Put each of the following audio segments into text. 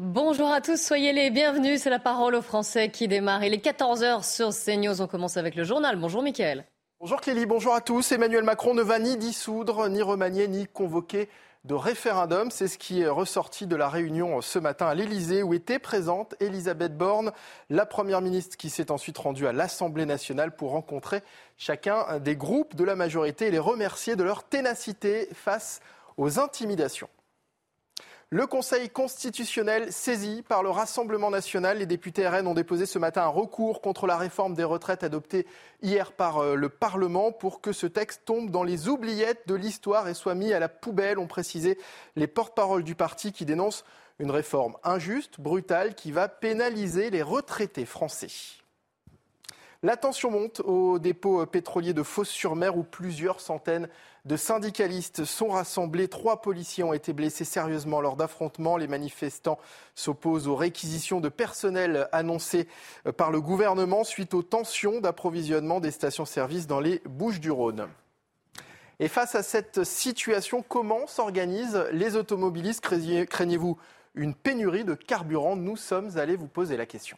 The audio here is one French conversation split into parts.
Bonjour à tous, soyez les bienvenus. C'est la parole aux Français qui démarre. Il est 14h sur CNews. On commence avec le journal. Bonjour Mickaël. Bonjour Clélie, bonjour à tous. Emmanuel Macron ne va ni dissoudre, ni remanier, ni convoquer de référendum. C'est ce qui est ressorti de la réunion ce matin à l'Élysée où était présente Elisabeth Borne, la première ministre qui s'est ensuite rendue à l'Assemblée nationale pour rencontrer chacun des groupes de la majorité et les remercier de leur ténacité face aux intimidations. Le Conseil constitutionnel saisi par le Rassemblement national, les députés RN ont déposé ce matin un recours contre la réforme des retraites adoptée hier par le Parlement pour que ce texte tombe dans les oubliettes de l'histoire et soit mis à la poubelle, ont précisé les porte-paroles du parti qui dénoncent une réforme injuste, brutale, qui va pénaliser les retraités français. La tension monte au dépôt pétrolier de Fos-sur-Mer où plusieurs centaines de syndicalistes sont rassemblés. 3 policiers ont été blessés sérieusement lors d'affrontements. Les manifestants s'opposent aux réquisitions de personnel annoncées par le gouvernement suite aux tensions d'approvisionnement des stations-service dans les Bouches-du-Rhône. Et face à cette situation, comment s'organisent les automobilistes ? Craignez-vous une pénurie de carburant ? Nous sommes allés vous poser la question.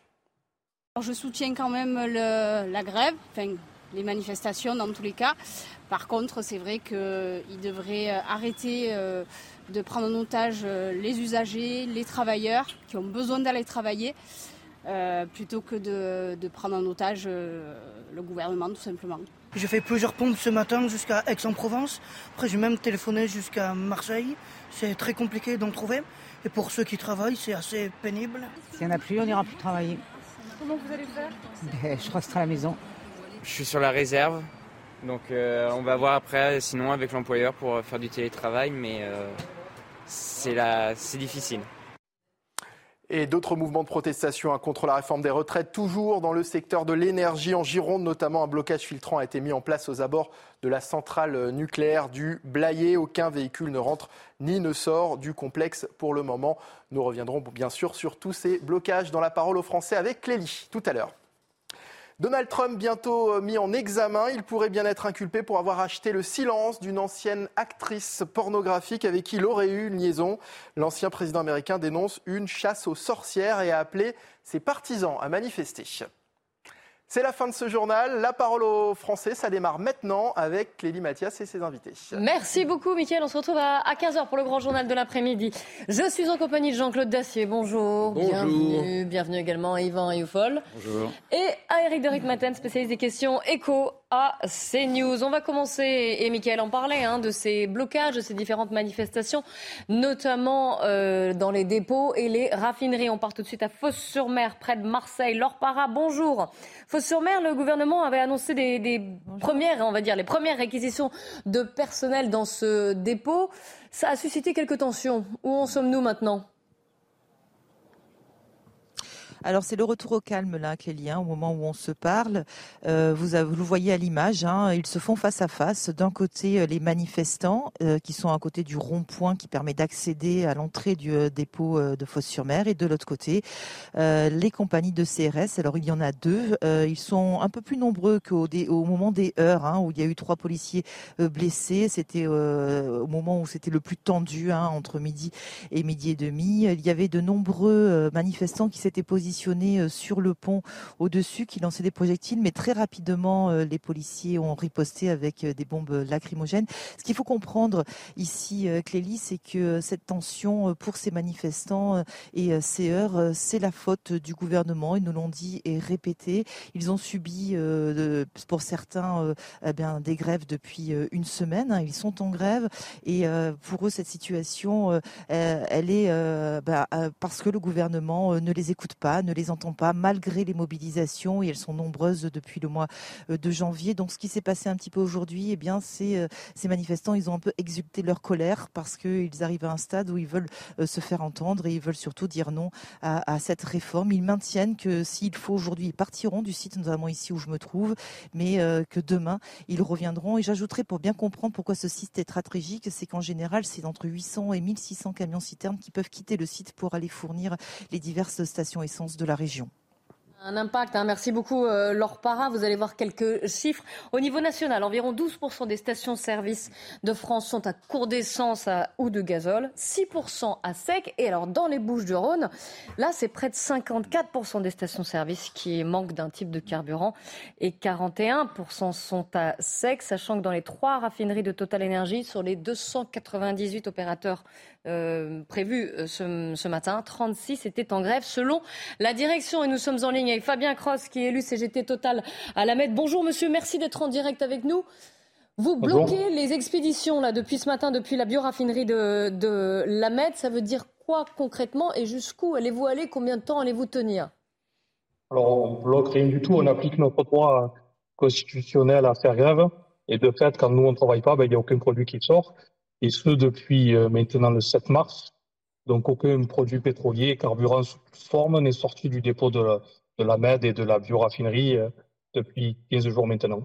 Alors je soutiens quand même la grève, enfin les manifestations dans tous les cas. Par contre, c'est vrai qu'ils devraient arrêter de prendre en otage les usagers, les travailleurs qui ont besoin d'aller travailler, plutôt que de prendre en otage le gouvernement tout simplement. J'ai fait plusieurs pompes ce matin jusqu'à Aix-en-Provence. Après, j'ai même téléphoné jusqu'à Marseille. C'est très compliqué d'en trouver. Et pour ceux qui travaillent, c'est assez pénible. S'il n'y en a plus, on n'ira plus travailler. Comment vous allez faire ? Je resterai à la maison. Je suis sur la réserve, donc on va voir après, sinon avec l'employeur pour faire du télétravail, mais c'est difficile. Et d'autres mouvements de protestation contre la réforme des retraites, toujours dans le secteur de l'énergie. En Gironde, notamment, un blocage filtrant a été mis en place aux abords de la centrale nucléaire du Blayais. Aucun véhicule ne rentre ni ne sort du complexe pour le moment. Nous reviendrons bien sûr sur tous ces blocages dans la parole aux Français avec Clélie tout à l'heure. Donald Trump bientôt mis en examen. Il pourrait bien être inculpé pour avoir acheté le silence d'une ancienne actrice pornographique avec qui il aurait eu une liaison. L'ancien président américain dénonce une chasse aux sorcières et a appelé ses partisans à manifester. C'est la fin de ce journal. La parole aux Français, ça démarre maintenant avec Clélie Mathias et ses invités. Merci beaucoup, Mickaël. On se retrouve à 15h pour le grand journal de l'après-midi. Je suis en compagnie de Jean-Claude Dassier. Bonjour. Bonjour. Bienvenue. Bienvenue également à Yvan Rioufol. Bonjour. Et à Éric de Ritmaten, spécialiste des questions éco à CNews. On va commencer, et Mickaël en parlait, de ces blocages, de ces différentes manifestations, notamment dans les dépôts et les raffineries. On part tout de suite à Fos-sur-Mer, près de Marseille. Laure Parra, bonjour. Fos-sur-Mer, le gouvernement avait annoncé les premières réquisitions de personnel dans ce dépôt. Ça a suscité quelques tensions. Où en sommes-nous maintenant ? Alors c'est le retour au calme là, Clélie, au moment où on se parle. Vous voyez à l'image, ils se font face à face. D'un côté les manifestants qui sont à côté du rond-point qui permet d'accéder à l'entrée du dépôt de Fos-sur-Mer, et de l'autre côté les compagnies de CRS. Alors il y en a 2. Ils sont un peu plus nombreux qu'au moment des heurts où il y a eu 3 policiers blessés. C'était au moment où c'était le plus tendu, entre midi et demi. Il y avait de nombreux manifestants qui s'étaient positionnés sur le pont au-dessus, qui lançaient des projectiles, mais très rapidement les policiers ont riposté avec des bombes lacrymogènes. Ce qu'il faut comprendre ici, Clélie, c'est que cette tension pour ces manifestants et ces heurts, c'est la faute du gouvernement. Ils nous l'ont dit et répété. Ils ont subi, pour certains, des grèves depuis une semaine. Ils sont en grève et pour eux, cette situation, elle est parce que le gouvernement ne les écoute pas, l'État ne les entend pas malgré les mobilisations, et elles sont nombreuses depuis le mois de janvier. Donc ce qui s'est passé un petit peu aujourd'hui, eh bien, c'est ces manifestants, ils ont un peu exulté leur colère parce qu'ils arrivent à un stade où ils veulent se faire entendre et ils veulent surtout dire non à cette réforme. Ils maintiennent que s'il faut aujourd'hui, ils partiront du site, notamment ici où je me trouve, mais que demain, ils reviendront. Et j'ajouterai, pour bien comprendre pourquoi ce site est stratégique, c'est qu'en général, c'est entre 800 et 1600 camions-citernes qui peuvent quitter le site pour aller fournir les diverses stations essence de la région. Un impact, hein. Merci beaucoup Laure Parra. Vous allez voir quelques chiffres. Au niveau national, environ 12% des stations-service de France sont à court d'essence ou de gazole, 6% à sec. Et alors dans les Bouches-du-Rhône, là c'est près de 54% des stations-service qui manquent d'un type de carburant et 41% sont à sec, sachant que dans les 3 raffineries de Total Energy, sur les 298 opérateurs prévus ce matin, 36 étaient en grève selon la direction. Et nous sommes en ligne avec Fabien Croce, qui est élu CGT Total à la Mède. Bonjour monsieur, merci d'être en direct avec nous. Vous bloquez les expéditions là, depuis ce matin, depuis la bioraffinerie de la Mède. Ça veut dire quoi concrètement et jusqu'où allez-vous aller? Combien de temps allez-vous tenir? Alors on bloque rien du tout, on applique notre droit constitutionnel à faire grève. Et de fait, quand nous on ne travaille pas, il n'y a aucun produit qui sort. Et ce, depuis maintenant le 7 mars. Donc aucun produit pétrolier, carburant sous forme n'est sorti du dépôt de la Mède et de la bioraffinerie depuis 15 jours maintenant.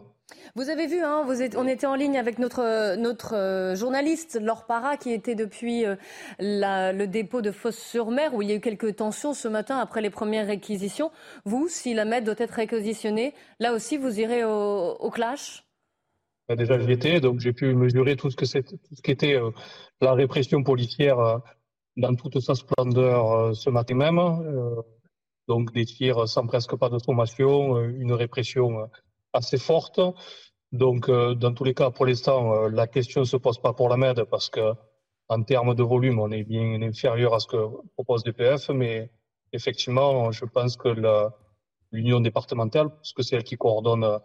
Vous avez vu, hein, on était en ligne avec notre journaliste Laure Parra qui était depuis le dépôt de Fos-sur-Mer où il y a eu quelques tensions ce matin après les premières réquisitions. Vous, si la Mède doit être réquisitionnée, là aussi vous irez au clash? Déjà j'y étais, donc j'ai pu mesurer tout ce qu'était la répression policière dans toute sa splendeur ce matin même. Donc des tirs sans presque pas de sommation, une répression assez forte. Donc dans tous les cas, pour l'instant, la question ne se pose pas pour la Mède parce qu'en termes de volume, on est bien inférieur à ce que propose l'EPF. Mais effectivement, je pense que l'union départementale, puisque c'est elle qui coordonne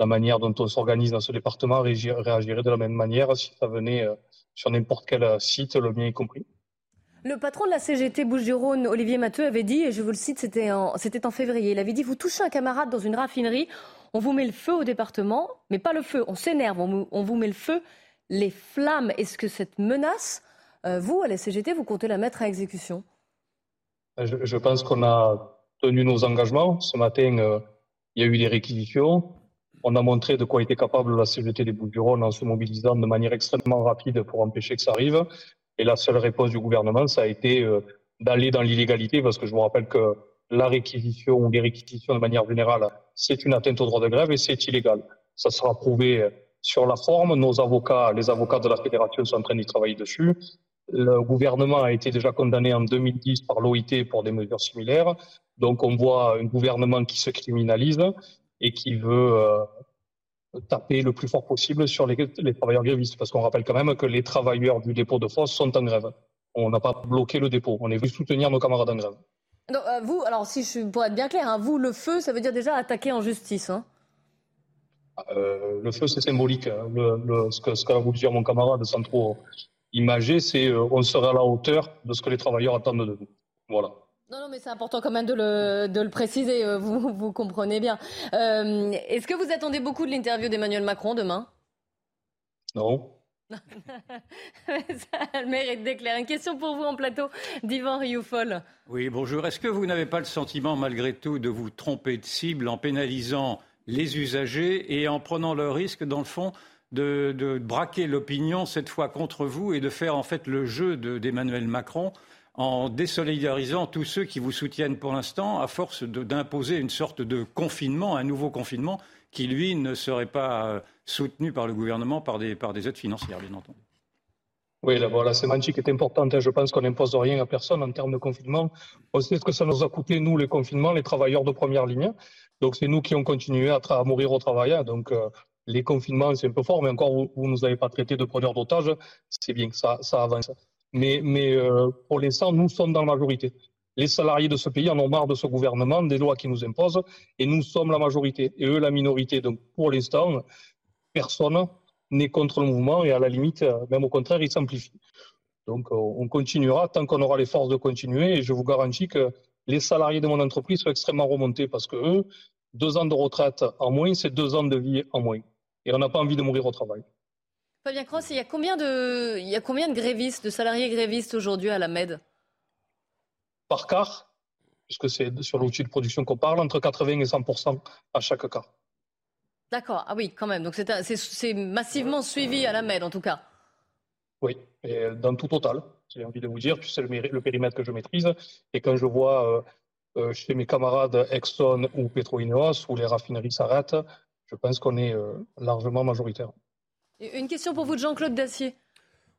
la manière dont on s'organise dans ce département, réagirait de la même manière si ça venait sur n'importe quel site, le mien y compris. Le patron de la CGT Bouches-du-Rhône, Olivier Matteux, avait dit, et je vous le cite, c'était en février, il avait dit « Vous touchez un camarade dans une raffinerie, on vous met le feu au département, mais pas le feu, on s'énerve, on vous met le feu, les flammes. » Est-ce que cette menace, vous, à la CGT, vous comptez la mettre à exécution ? Je pense qu'on a tenu nos engagements. Ce matin, il y a eu des réquisitions. On a montré de quoi était capable la CGT des Bouches-du-Rhône en se mobilisant de manière extrêmement rapide pour empêcher que ça arrive. Et la seule réponse du gouvernement, ça a été d'aller dans l'illégalité, parce que je vous rappelle que la réquisition ou les réquisitions de manière générale, c'est une atteinte au droit de grève et c'est illégal. Ça sera prouvé sur la forme. Nos avocats, les avocats de la fédération sont en train d'y travailler dessus. Le gouvernement a été déjà condamné en 2010 par l'OIT pour des mesures similaires. Donc on voit un gouvernement qui se criminalise et qui veut taper le plus fort possible sur les travailleurs grévistes, parce qu'on rappelle quand même que les travailleurs du dépôt de Fos sont en grève. On n'a pas bloqué le dépôt, on est venu soutenir nos camarades en grève. Donc, vous, alors pour être bien clair, hein, vous, le feu, ça veut dire déjà attaquer en justice, hein. Le feu, c'est symbolique. Hein. Ce qu'a voulu dire mon camarade, sans trop imager, c'est on sera à la hauteur de ce que les travailleurs attendent de nous. Voilà. Non, mais c'est important quand même de le préciser, vous comprenez bien. Est-ce que vous attendez beaucoup de l'interview d'Emmanuel Macron demain? Non. Ça a le mérite d'éclairer. Une question pour vous en plateau d'Yvan Rioufol. Oui, bonjour. Est-ce que vous n'avez pas le sentiment malgré tout de vous tromper de cible en pénalisant les usagers et en prenant le risque, dans le fond, de braquer l'opinion cette fois contre vous et de faire en fait le jeu d'Emmanuel Macron ? En désolidarisant tous ceux qui vous soutiennent pour l'instant, à force d'imposer une sorte de confinement, un nouveau confinement, qui, lui, ne serait pas soutenu par le gouvernement, par des aides financières, bien entendu. Oui, là, la sémantique est importante. Je pense qu'on n'impose rien à personne en termes de confinement. On sait ce que ça nous a coûté, nous, les confinements, les travailleurs de première ligne. Donc, c'est nous qui avons continué à mourir au travail. Donc, les confinements, c'est un peu fort, mais encore, vous ne nous avez pas traité de preneurs d'otages. C'est bien que ça avance. Mais pour l'instant, nous sommes dans la majorité. Les salariés de ce pays en ont marre de ce gouvernement, des lois qui nous imposent, et nous sommes la majorité, et eux la minorité. Donc pour l'instant, personne n'est contre le mouvement, et à la limite, même au contraire, il s'amplifie. Donc on continuera tant qu'on aura les forces de continuer, et je vous garantis que les salariés de mon entreprise sont extrêmement remontés parce que eux, 2 ans de retraite en moins, c'est 2 ans de vie en moins. Et on n'a pas envie de mourir au travail. Fabien Croce, il y a combien de grévistes, de salariés grévistes aujourd'hui à la Mède? Par quart, puisque c'est sur l'outil de production qu'on parle, entre 80 et 100% à chaque quart. D'accord, ah oui, quand même. Donc c'est massivement suivi à la Mède, en tout cas. Oui, et dans tout total, j'ai envie de vous dire, puisque c'est le périmètre que je maîtrise. Et quand je vois chez mes camarades Exxon ou Petroineos, où les raffineries s'arrêtent, je pense qu'on est largement majoritaire. Une question pour vous de Jean-Claude Dassier.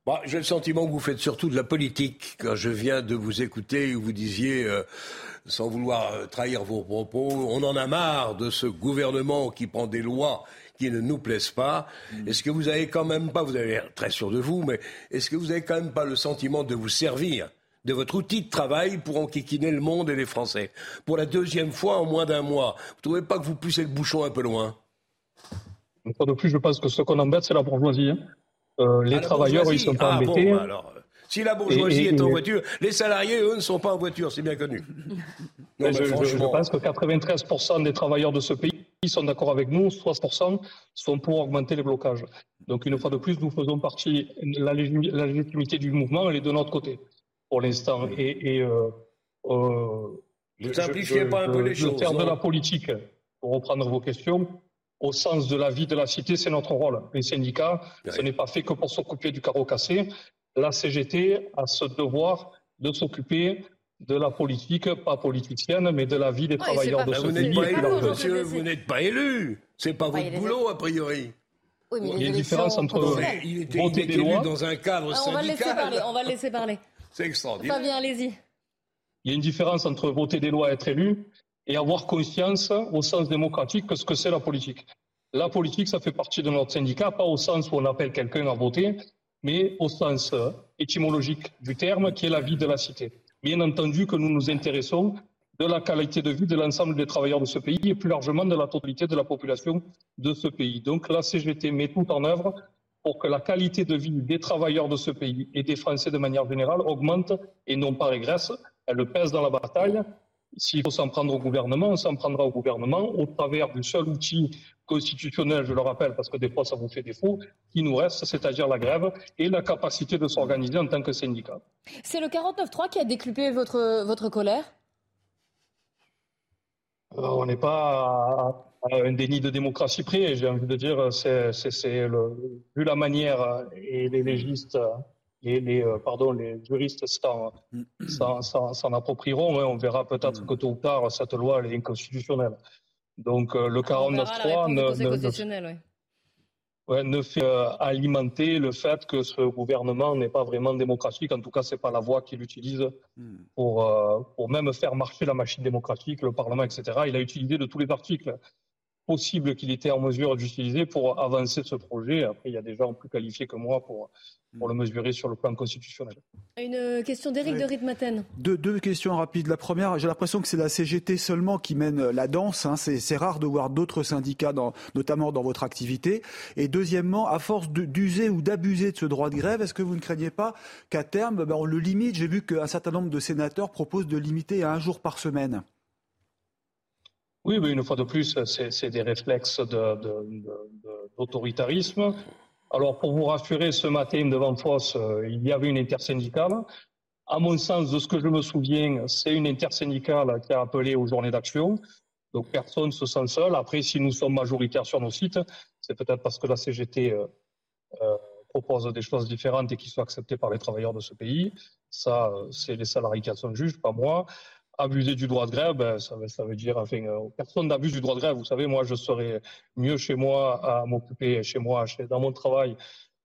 Bah, j'ai le sentiment que vous faites surtout de la politique. Quand je viens de vous écouter, vous disiez, sans vouloir trahir vos propos, on en a marre de ce gouvernement qui prend des lois qui ne nous plaisent pas. Est-ce que vous avez quand même pas, vous avez l'air très sûr de vous, mais est-ce que vous avez quand même pas le sentiment de vous servir de votre outil de travail pour enquiquiner le monde et les Français? Pour la 2e fois en moins d'un mois, vous ne trouvez pas que vous poussez le bouchon un peu loin? Une fois de plus, je pense que ce qu'on embête, c'est la bourgeoisie. Les travailleurs, ils ne sont pas embêtés. Bon, alors, si la bourgeoisie est en voiture, les salariés, eux, ne sont pas en voiture, c'est bien connu. Non, je pense que 93% des travailleurs de ce pays sont d'accord avec nous, 60% sont pour augmenter les blocages. Donc, une fois de plus, nous faisons partie de la légitimité du mouvement, elle est de notre côté, pour l'instant. Ne simplifiez pas un peu les choses. Le terme de la politique, pour reprendre vos questions, au sens de la vie de la cité, c'est notre rôle. Les syndicats, ce n'est pas fait que pour s'occuper du carreau cassé. La CGT a ce devoir de s'occuper de la politique, pas politicienne, mais de la vie des travailleurs de ce pays. Vous n'êtes pas élu. C'est pas votre boulot, a priori. Oui, mais il y a une différence entre voter des lois dans un cadre syndical. On va le laisser parler. C'est extraordinaire. Fabien, allez-y. Il y a une différence entre voter des lois et être élu. Et avoir conscience, au sens démocratique, que ce que c'est la politique. La politique, ça fait partie de notre syndicat, pas au sens où on appelle quelqu'un à voter, mais au sens étymologique du terme, qui est la vie de la cité. Bien entendu que nous nous intéressons de la qualité de vie de l'ensemble des travailleurs de ce pays et plus largement de la totalité de la population de ce pays. Donc la CGT met tout en œuvre pour que la qualité de vie des travailleurs de ce pays et des Français de manière générale augmente et non pas régresse. Elle pèse dans la bataille. S'il faut s'en prendre au gouvernement, on s'en prendra au gouvernement au travers du seul outil constitutionnel, je le rappelle, parce que des fois ça vous fait défaut, qui nous reste, c'est-à-dire la grève et la capacité de s'organiser en tant que syndicat. C'est le 49.3 qui a décuplé votre colère? On n'est pas à un déni de démocratie près, j'ai envie de dire, vu la manière et les légistes... Les juristes s'en approprieront. On verra peut-être que tôt ou tard, cette loi elle est inconstitutionnelle. Donc le 49.3 ne fait alimenter le fait que ce gouvernement n'est pas vraiment démocratique. En tout cas, ce n'est pas la voie qu'il utilise pour même faire marcher la machine démocratique, le Parlement, etc. Il a utilisé de tous les articles possible qu'il était en mesure d'utiliser pour avancer ce projet. Après, il y a des gens plus qualifiés que moi pour le mesurer sur le plan constitutionnel. Une question d'Éric de Ritmaten. Deux questions rapides. La première, j'ai l'impression que c'est la CGT seulement qui mène la danse. Hein. C'est rare de voir d'autres syndicats, notamment dans votre activité. Et deuxièmement, à force d'user ou d'abuser de ce droit de grève, est-ce que vous ne craignez pas qu'à terme, on le limite? J'ai vu qu'un certain nombre de sénateurs proposent de limiter à 1 jour par semaine. Oui, mais une fois de plus, c'est des réflexes d'autoritarisme. Alors, pour vous rassurer, ce matin, devant Fos, il y avait une intersyndicale. À mon sens, de ce que je me souviens, c'est une intersyndicale qui a appelé aux journées d'action. Donc, personne ne se sent seul. Après, si nous sommes majoritaires sur nos sites, c'est peut-être parce que la CGT propose des choses différentes et qui sont acceptées par les travailleurs de ce pays. Ça, c'est les salariés qui sont juges, pas moi. Abuser du droit de grève, ça veut dire... Enfin, personne n'abuse du droit de grève. Vous savez, moi, je serais mieux chez moi à m'occuper, dans mon travail,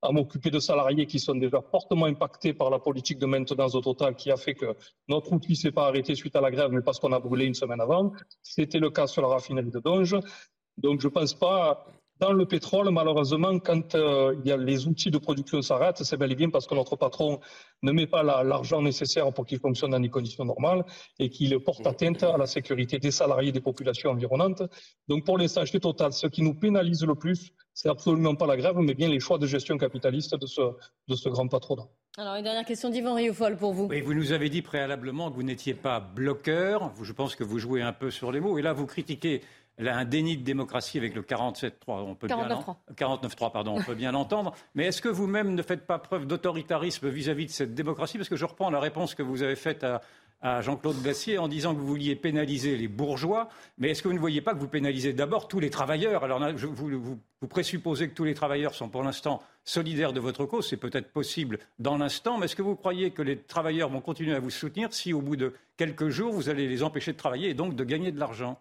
à m'occuper de salariés qui sont déjà fortement impactés par la politique de maintenance au total qui a fait que notre outil ne s'est pas arrêté suite à la grève, mais parce qu'on a brûlé une semaine avant. C'était le cas sur la raffinerie de Donge. Donc, je ne pense pas... Dans le pétrole, malheureusement, quand les outils de production s'arrêtent, c'est bel et bien parce que notre patron ne met pas l'argent nécessaire pour qu'il fonctionne dans des conditions normales et qu'il porte atteinte à la sécurité des salariés et des populations environnantes. Donc pour l'instant, chez Total, ce qui nous pénalise le plus, c'est absolument pas la grève, mais bien les choix de gestion capitaliste de ce grand patronat. Alors, une dernière question d'Yvan Rioufol pour vous. Oui, vous nous avez dit préalablement que vous n'étiez pas bloqueur. Je pense que vous jouez un peu sur les mots. Et là, vous critiquez là, un déni de démocratie avec le 47-3. 49-3, pardon, on peut bien l'entendre. Mais est-ce que vous-même ne faites pas preuve d'autoritarisme vis-à-vis de cette démocratie ? Parce que je reprends la réponse que vous avez faite à Jean-Claude Dassier en disant que vous vouliez pénaliser les bourgeois. Mais est-ce que vous ne voyez pas que vous pénalisez d'abord tous les travailleurs ? Alors, vous présupposez que tous les travailleurs sont pour l'instant solidaires de votre cause. C'est peut-être possible dans l'instant. Mais est-ce que vous croyez que les travailleurs vont continuer à vous soutenir si, au bout de quelques jours, vous allez les empêcher de travailler et donc de gagner de l'argent ?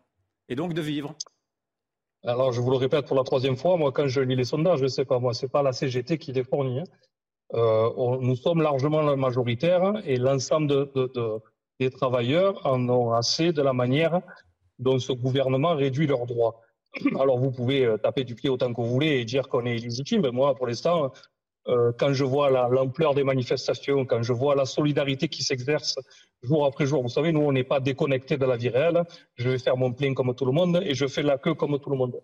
Et donc de vivre. Alors, je vous le répète pour la troisième fois, moi, quand je lis les sondages, je ne sais pas, moi, ce n'est pas la CGT qui les fournit. Hein. Nous sommes largement majoritaires et l'ensemble des travailleurs en ont assez de la manière dont ce gouvernement réduit leurs droits. Alors, vous pouvez taper du pied autant que vous voulez et dire qu'on est illégitime. Mais moi, pour l'instant, quand je vois l'ampleur des manifestations, quand je vois la solidarité qui s'exerce jour après jour, vous savez, nous, on n'est pas déconnectés de la vie réelle. Je vais faire mon plein comme tout le monde et je fais la queue comme tout le monde.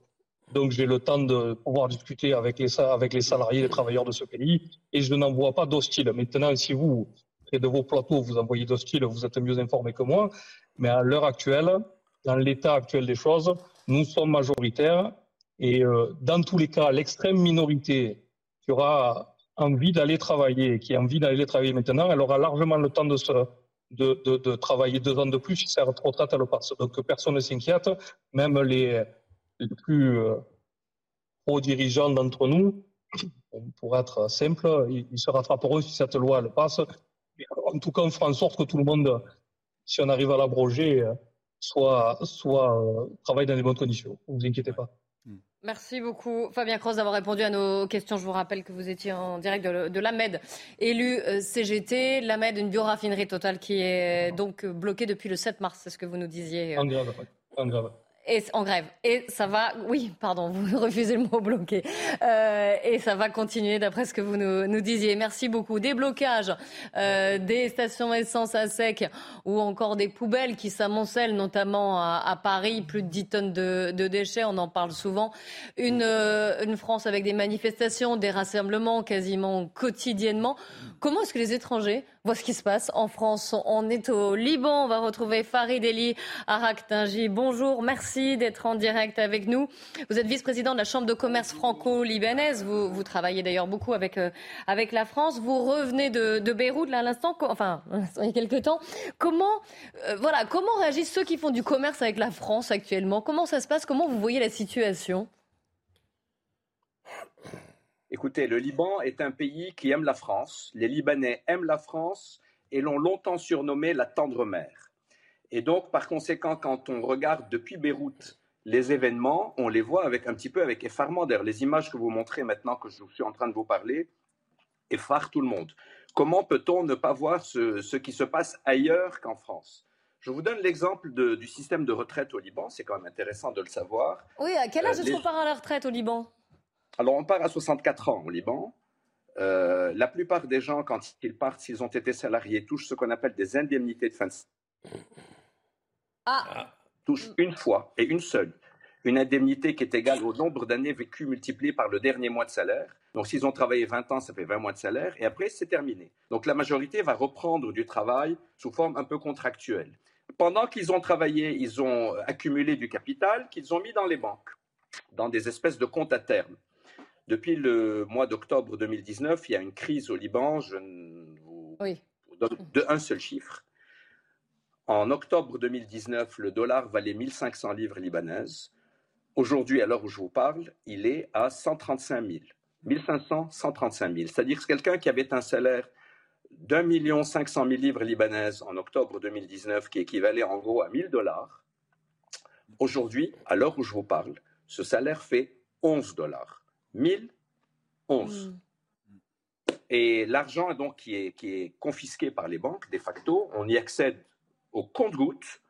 Donc, j'ai le temps de pouvoir discuter avec les salariés, les travailleurs de ce pays et je n'en vois pas d'hostile. Maintenant, si vous, près de vos plateaux, vous envoyez d'hostile, vous êtes mieux informés que moi. Mais à l'heure actuelle, dans l'état actuel des choses, nous sommes majoritaires et dans tous les cas, l'extrême minorité qui aura envie d'aller travailler, maintenant, elle aura largement le temps de travailler 2 ans de plus si sa retraite elle passe. Donc personne ne s'inquiète, même les plus pro-dirigeants d'entre nous, pour être simple, ils se rattraperont si cette loi elle passe. En tout cas, on fera en sorte que tout le monde, si on arrive à l'abroger, soit travaille dans les bonnes conditions. Ne vous inquiétez pas. Merci beaucoup Fabien Croce d'avoir répondu à nos questions. Je vous rappelle que vous étiez en direct de la Mède, élu CGT. La Mède, une bioraffinerie totale qui est donc bloquée depuis le 7 mars, c'est ce que vous nous disiez. En grève. Et ça va, oui, pardon, vous refusez le mot bloqué. Et ça va continuer d'après ce que vous nous disiez. Merci beaucoup. Des blocages, des stations essence à sec ou encore des poubelles qui s'amoncellent, notamment à Paris, plus de 10 tonnes de déchets, on en parle souvent. Une France avec des manifestations, des rassemblements quasiment quotidiennement. Comment est-ce que les étrangers voient ce qui se passe en France ? On est au Liban, on va retrouver Farid Eli Araktinji. Bonjour, merci d'être en direct avec nous. Vous êtes vice-président de la Chambre de commerce franco-libanaise. Vous travaillez d'ailleurs beaucoup avec la France. Vous revenez de Beyrouth là à l'instant, il y a quelques temps. Comment réagissent ceux qui font du commerce avec la France actuellement ? Comment ça se passe ? Comment vous voyez la situation ? Écoutez, le Liban est un pays qui aime la France. Les Libanais aiment la France et l'ont longtemps surnommée la tendre mère. Et donc, par conséquent, quand on regarde depuis Beyrouth les événements, on les voit un petit peu avec effarement. D'ailleurs, les images que vous montrez maintenant que je suis en train de vous parler effarent tout le monde. Comment peut-on ne pas voir ce qui se passe ailleurs qu'en France ? Je vous donne l'exemple du système de retraite au Liban. C'est quand même intéressant de le savoir. Oui, à quel âge est-ce qu'on part à la retraite au Liban ? Alors, on part à 64 ans au Liban. La plupart des gens, quand ils partent, s'ils ont été salariés, touchent ce qu'on appelle des indemnités de fin de cycle. Touchent une fois et une seule. Une indemnité qui est égale au nombre d'années vécues multiplié par le dernier mois de salaire. Donc, s'ils ont travaillé 20 ans, ça fait 20 mois de salaire. Et après, c'est terminé. Donc, la majorité va reprendre du travail sous forme un peu contractuelle. Pendant qu'ils ont travaillé, ils ont accumulé du capital qu'ils ont mis dans les banques, dans des espèces de comptes à terme. Depuis le mois d'octobre 2019, il y a une crise au Liban, je vous donne un seul chiffre. En octobre 2019, le dollar valait 1500 livres libanaises. Aujourd'hui, à l'heure où je vous parle, il est à 135 000. 1500, 135 000. C'est-à-dire que quelqu'un qui avait un salaire d'1 500 000 livres libanaises en octobre 2019, qui équivalait en gros à 1 000 $, aujourd'hui, à l'heure où je vous parle, ce salaire fait 11 $. 1011. Et l'argent donc qui est confisqué par les banques, de facto, on y accède au compte-gouttes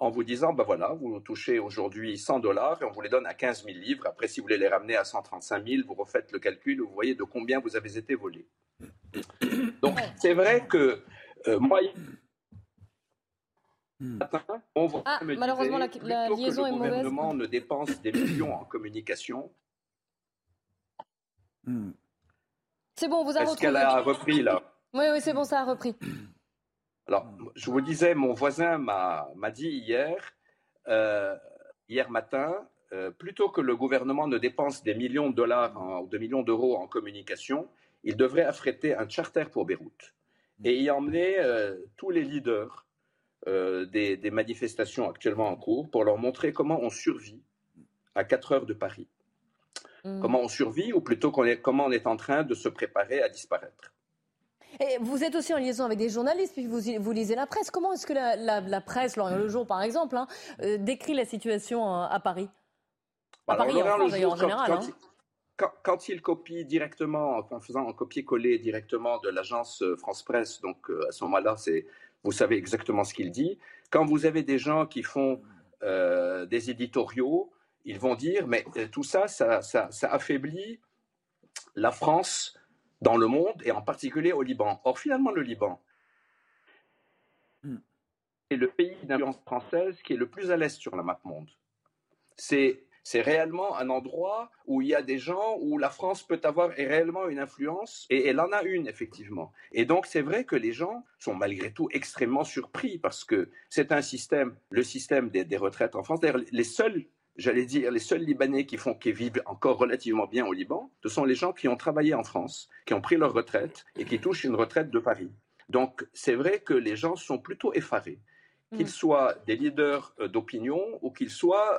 en vous disant, ben voilà, vous touchez aujourd'hui 100 $ et on vous les donne à 15 000 livres. Après, si vous voulez les ramener à 135 000, vous refaites le calcul, vous voyez de combien vous avez été volé. Donc, c'est vrai que malheureusement, la liaison est mauvaise. Le gouvernement ne dépense des millions en communication. C'est bon, on vous a retrouvé. Est-ce qu'elle a repris, là ? Oui, c'est bon, ça a repris. Alors, je vous disais, mon voisin m'a dit hier matin, plutôt que le gouvernement ne dépense des millions de dollars ou des millions d'euros en communication, il devrait affréter un charter pour Beyrouth et y emmener tous les leaders des manifestations actuellement en cours pour leur montrer comment on survit à 4 heures de Paris. Comment on survit, ou plutôt comment on est en train de se préparer à disparaître. Et vous êtes aussi en liaison avec des journalistes, puis vous lisez la presse. Comment est-ce que la presse, L'Orient le Jour par exemple, décrit la situation à Paris ? Quand il copie directement, en faisant un copier-coller directement de l'agence France-Presse, donc à ce moment-là, vous savez exactement ce qu'il dit. Quand vous avez des gens qui font des éditoriaux, ils vont dire, mais tout ça affaiblit la France dans le monde, et en particulier au Liban. Or, finalement, le Liban est le pays d'influence française qui est le plus à l'est sur la map monde. C'est réellement un endroit où il y a des gens, où la France peut avoir réellement une influence, et elle en a une, effectivement. Et donc, c'est vrai que les gens sont malgré tout extrêmement surpris, parce que c'est le système des retraites en France. D'ailleurs, les seuls Libanais qui vivent encore relativement bien au Liban, ce sont les gens qui ont travaillé en France, qui ont pris leur retraite et qui touchent une retraite de Paris. Donc, c'est vrai que les gens sont plutôt effarés, qu'ils soient des leaders d'opinion ou qu'ils soient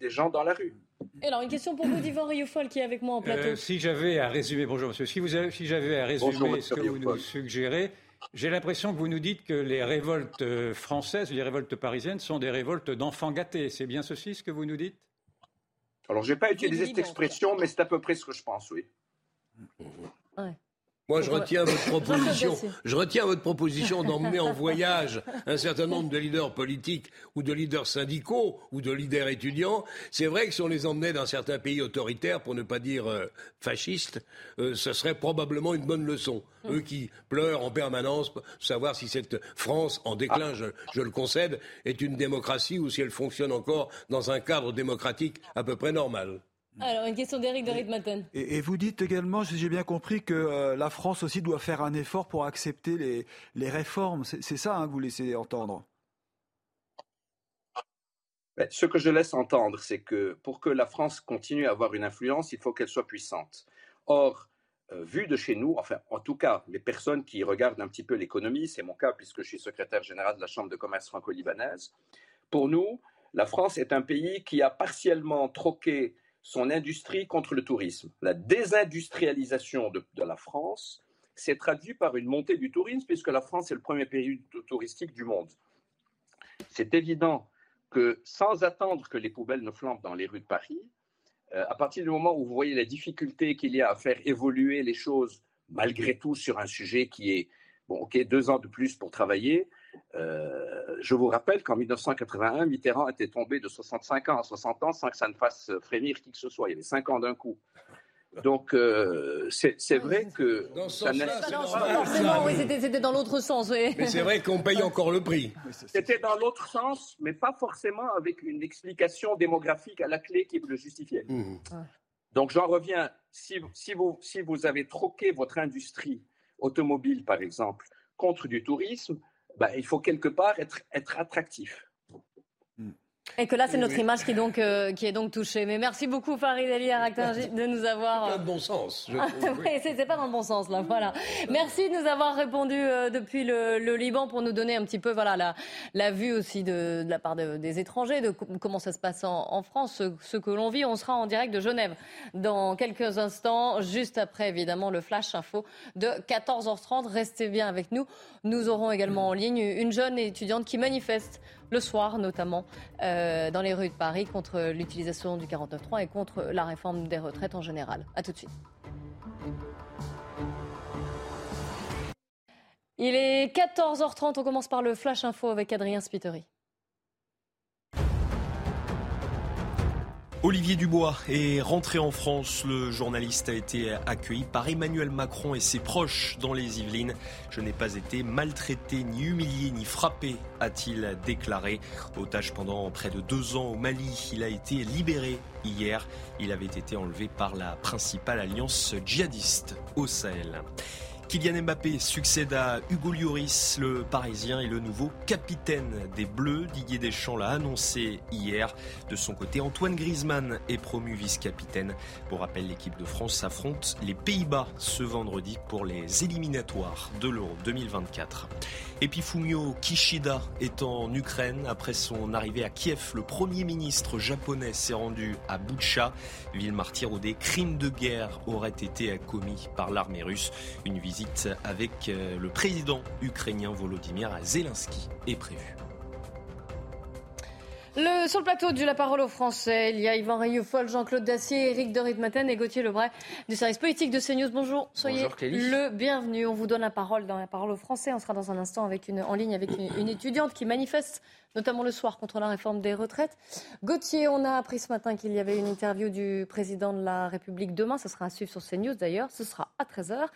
des gens dans la rue. Et alors, une question pour vous d'Yvan Rioufol qui est avec moi en plateau. Si j'avais à résumer, bonjour monsieur, si j'avais à résumer ce que vous nous suggérez, j'ai l'impression que vous nous dites que les révoltes françaises, les révoltes parisiennes sont des révoltes d'enfants gâtés. C'est bien ceci ce que vous nous dites ? Alors, je n'ai pas utilisé cette expression, mais c'est à peu près ce que je pense, oui. Ouais. Moi, je retiens votre proposition d'emmener en voyage un certain nombre de leaders politiques ou de leaders syndicaux ou de leaders étudiants. C'est vrai que si on les emmenait dans certains pays autoritaires, pour ne pas dire fascistes, ce serait probablement une bonne leçon. Eux qui pleurent en permanence pour savoir si cette France en déclin, je le concède, est une démocratie ou si elle fonctionne encore dans un cadre démocratique à peu près normal. Alors, une question d'Éric de Ritmaten. Et vous dites également, si j'ai bien compris, que la France aussi doit faire un effort pour accepter les réformes. C'est ça que vous laissez entendre. Ce que je laisse entendre, c'est que pour que la France continue à avoir une influence, il faut qu'elle soit puissante. Or, vu de chez nous, enfin, en tout cas, les personnes qui regardent un petit peu l'économie, c'est mon cas puisque je suis secrétaire général de la Chambre de commerce franco-libanaise, pour nous, la France est un pays qui a partiellement troqué son industrie contre le tourisme. La désindustrialisation de la France s'est traduite par une montée du tourisme puisque la France est le premier pays touristique du monde. C'est évident que sans attendre que les poubelles ne flambent dans les rues de Paris, à partir du moment où vous voyez la difficulté qu'il y a à faire évoluer les choses malgré tout sur un sujet qui est, 2 ans de plus pour travailler. Je vous rappelle qu'en 1981, Mitterrand était tombé de 65 ans à 60 ans sans que ça ne fasse frémir qui que ce soit. Il y avait 5 ans d'un coup. Donc, c'est vrai que... Dans ce sens-là, c'était dans l'autre sens. Oui. Mais c'est vrai qu'on paye encore le prix. C'était dans l'autre sens, mais pas forcément avec une explication démographique à la clé qui le justifiait. Donc, j'en reviens. Si vous avez troqué votre industrie automobile, par exemple, contre du tourisme, il faut quelque part être attractif. Et que là, c'est notre image qui est donc touchée. Mais merci beaucoup, Farid Ali Araktanji, de nous avoir... C'est pas de bon sens. C'est pas dans le bon sens, là, voilà. Merci de nous avoir répondu depuis le Liban pour nous donner un petit peu la vue aussi de la part des étrangers, de comment ça se passe en France, ce que l'on vit. On sera en direct de Genève dans quelques instants, juste après, évidemment, le Flash Info de 14h30. Restez bien avec nous. Nous aurons également en ligne une jeune étudiante qui manifeste le soir, notamment, dans les rues de Paris, contre l'utilisation du 49.3 et contre la réforme des retraites en général. À tout de suite. Il est 14h30, on commence par le Flash Info avec Adrien Spiteri. Olivier Dubois est rentré en France. Le journaliste a été accueilli par Emmanuel Macron et ses proches dans les Yvelines. Je n'ai pas été maltraité, ni humilié, ni frappé, a-t-il déclaré. Otage pendant près de 2 ans au Mali, il a été libéré hier. Il avait été enlevé par la principale alliance djihadiste au Sahel. Kylian Mbappé succède à Hugo Lloris, le Parisien est le nouveau capitaine des Bleus. Didier Deschamps l'a annoncé hier. De son côté, Antoine Griezmann est promu vice-capitaine. Pour rappel, l'équipe de France affronte les Pays-Bas ce vendredi pour les éliminatoires de l'Euro 2024. Et puis Fumio Kishida est en Ukraine. Après son arrivée à Kiev, le Premier ministre japonais s'est rendu à Boutcha, ville martyre où des crimes de guerre auraient été commis par l'armée russe. Une visite avec le président ukrainien Volodymyr Zelensky est prévue. Sur le plateau du La Parole aux Français, il y a Yvan Rioufol, Jean-Claude Dassier, Éric Dorit-Maten et Gauthier Lebray du service politique de CNews. Bonjour, soyez le bienvenu. On vous donne la parole dans La Parole aux Français. On sera dans un instant en ligne avec une étudiante qui manifeste, notamment le soir, contre la réforme des retraites. Gauthier, on a appris ce matin qu'il y avait une interview du président de la République demain. Ça sera à suivre sur CNews d'ailleurs. Ce sera à 13h.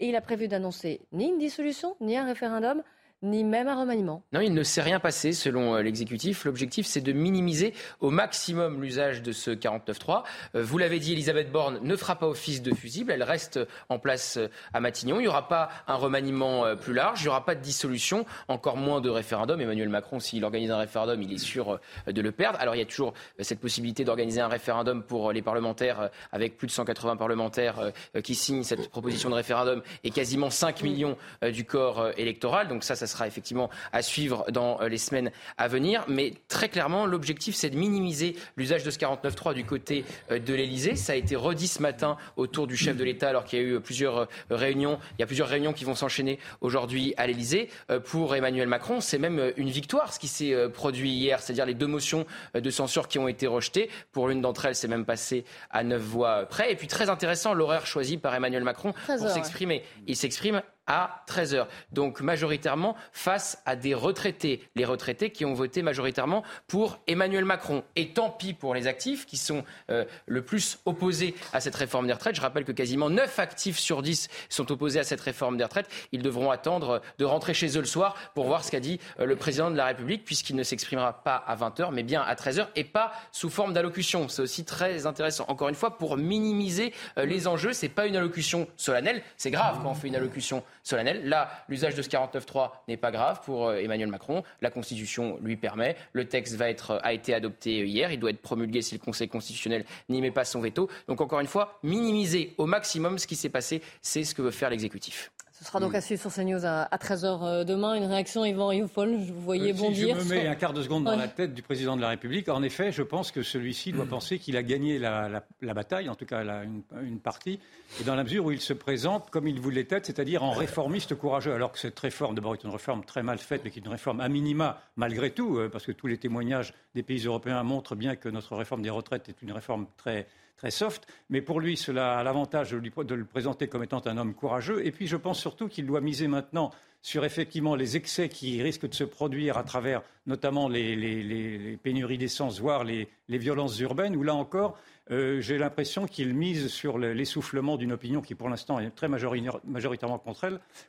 Et il a prévu d'annoncer ni une dissolution, ni un référendum, ni même un remaniement. Non, il ne s'est rien passé selon l'exécutif. L'objectif, c'est de minimiser au maximum l'usage de ce 49.3. Vous l'avez dit, Elisabeth Borne ne fera pas office de fusible. Elle reste en place à Matignon. Il n'y aura pas un remaniement plus large. Il n'y aura pas de dissolution, encore moins de référendum. Emmanuel Macron, s'il organise un référendum, il est sûr de le perdre. Alors, il y a toujours cette possibilité d'organiser un référendum pour les parlementaires, avec plus de 180 parlementaires qui signent cette proposition de référendum et quasiment 5 millions du corps électoral. Donc ça sera effectivement à suivre dans les semaines à venir. Mais très clairement, l'objectif, c'est de minimiser l'usage de ce 49.3 du côté de l'Elysée. Ça a été redit ce matin autour du chef de l'État, alors qu'il y a eu plusieurs réunions. Il y a plusieurs réunions qui vont s'enchaîner aujourd'hui à l'Elysée. Pour Emmanuel Macron, c'est même une victoire, ce qui s'est produit hier, c'est-à-dire les deux motions de censure qui ont été rejetées. Pour l'une d'entre elles, c'est même passé à 9 voix près. Et puis très intéressant, l'horaire choisi par Emmanuel Macron pour s'exprimer. Il s'exprime à 13h, donc majoritairement face à des retraités. Les retraités qui ont voté majoritairement pour Emmanuel Macron. Et tant pis pour les actifs qui sont le plus opposés à cette réforme des retraites. Je rappelle que quasiment 9 actifs sur 10 sont opposés à cette réforme des retraites. Ils devront attendre de rentrer chez eux le soir pour voir ce qu'a dit le président de la République, puisqu'il ne s'exprimera pas à 20h, mais bien à 13h, et pas sous forme d'allocution. C'est aussi très intéressant. Encore une fois, pour minimiser les enjeux, c'est pas une allocution solennelle. C'est grave quand on fait une allocution solennelle. Là, l'usage de ce 49.3 n'est pas grave pour Emmanuel Macron. La Constitution lui permet. Le texte a été adopté hier. Il doit être promulgué si le Conseil constitutionnel n'y met pas son veto. Donc encore une fois, minimiser au maximum ce qui s'est passé, c'est ce que veut faire l'exécutif. Ce sera donc à suivre sur CNews à 13h demain. Une réaction, Yvan Rioufol, je vous voyais bondir. Je me mets un quart de seconde dans la tête du président de la République. En effet, je pense que celui-ci doit penser qu'il a gagné la bataille, en tout cas une partie, et dans la mesure où il se présente comme il voulait être, c'est-à-dire en réformiste courageux, alors que cette réforme, d'abord, est une réforme très mal faite, mais qui est une réforme à minima, malgré tout, parce que tous les témoignages des pays européens montrent bien que notre réforme des retraites est une réforme très soft, mais pour lui, cela a l'avantage de le présenter comme étant un homme courageux. Et puis, je pense surtout qu'il doit miser maintenant sur effectivement les excès qui risquent de se produire à travers notamment les pénuries d'essence, voire les violences urbaines, où là encore, j'ai l'impression qu'il mise sur l'essoufflement d'une opinion qui, pour l'instant, est très majoritairement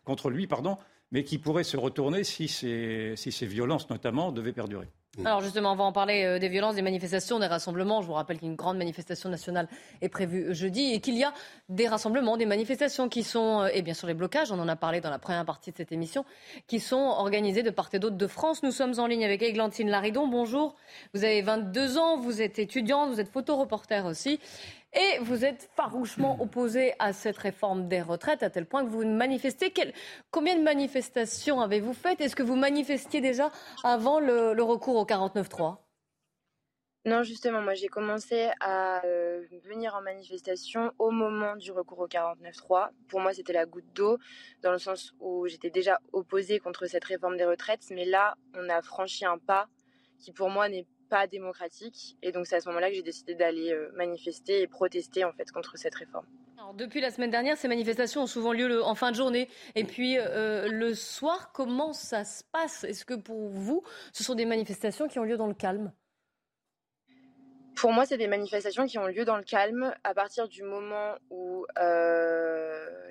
contre lui, mais qui pourrait se retourner si ces violences, notamment, devaient perdurer. Alors justement, on va en parler des violences, des manifestations, des rassemblements. Je vous rappelle qu'une grande manifestation nationale est prévue jeudi et qu'il y a des rassemblements, des manifestations qui sont, et bien sûr les blocages, on en a parlé dans la première partie de cette émission, qui sont organisés de part et d'autre de France. Nous sommes en ligne avec Églantine Laridon. Bonjour, vous avez 22 ans, vous êtes étudiante, vous êtes photoreporter aussi et vous êtes farouchement opposée à cette réforme des retraites à tel point que vous manifestez. Combien de manifestations avez-vous faites? Est-ce que vous manifestiez déjà avant le recours au 49.3? Non, justement, moi j'ai commencé à venir en manifestation au moment du recours au 49.3. Pour moi, c'était la goutte d'eau, dans le sens où j'étais déjà opposée contre cette réforme des retraites. Mais là, on a franchi un pas qui pour moi n'est pas démocratique. Et donc c'est à ce moment-là que j'ai décidé d'aller manifester et protester en fait contre cette réforme. Alors, depuis la semaine dernière, ces manifestations ont souvent lieu en fin de journée et puis le soir. Comment ça se passe? Est-ce que pour vous, ce sont des manifestations qui ont lieu dans le calme? Pour moi, c'est des manifestations qui ont lieu dans le calme à partir du moment où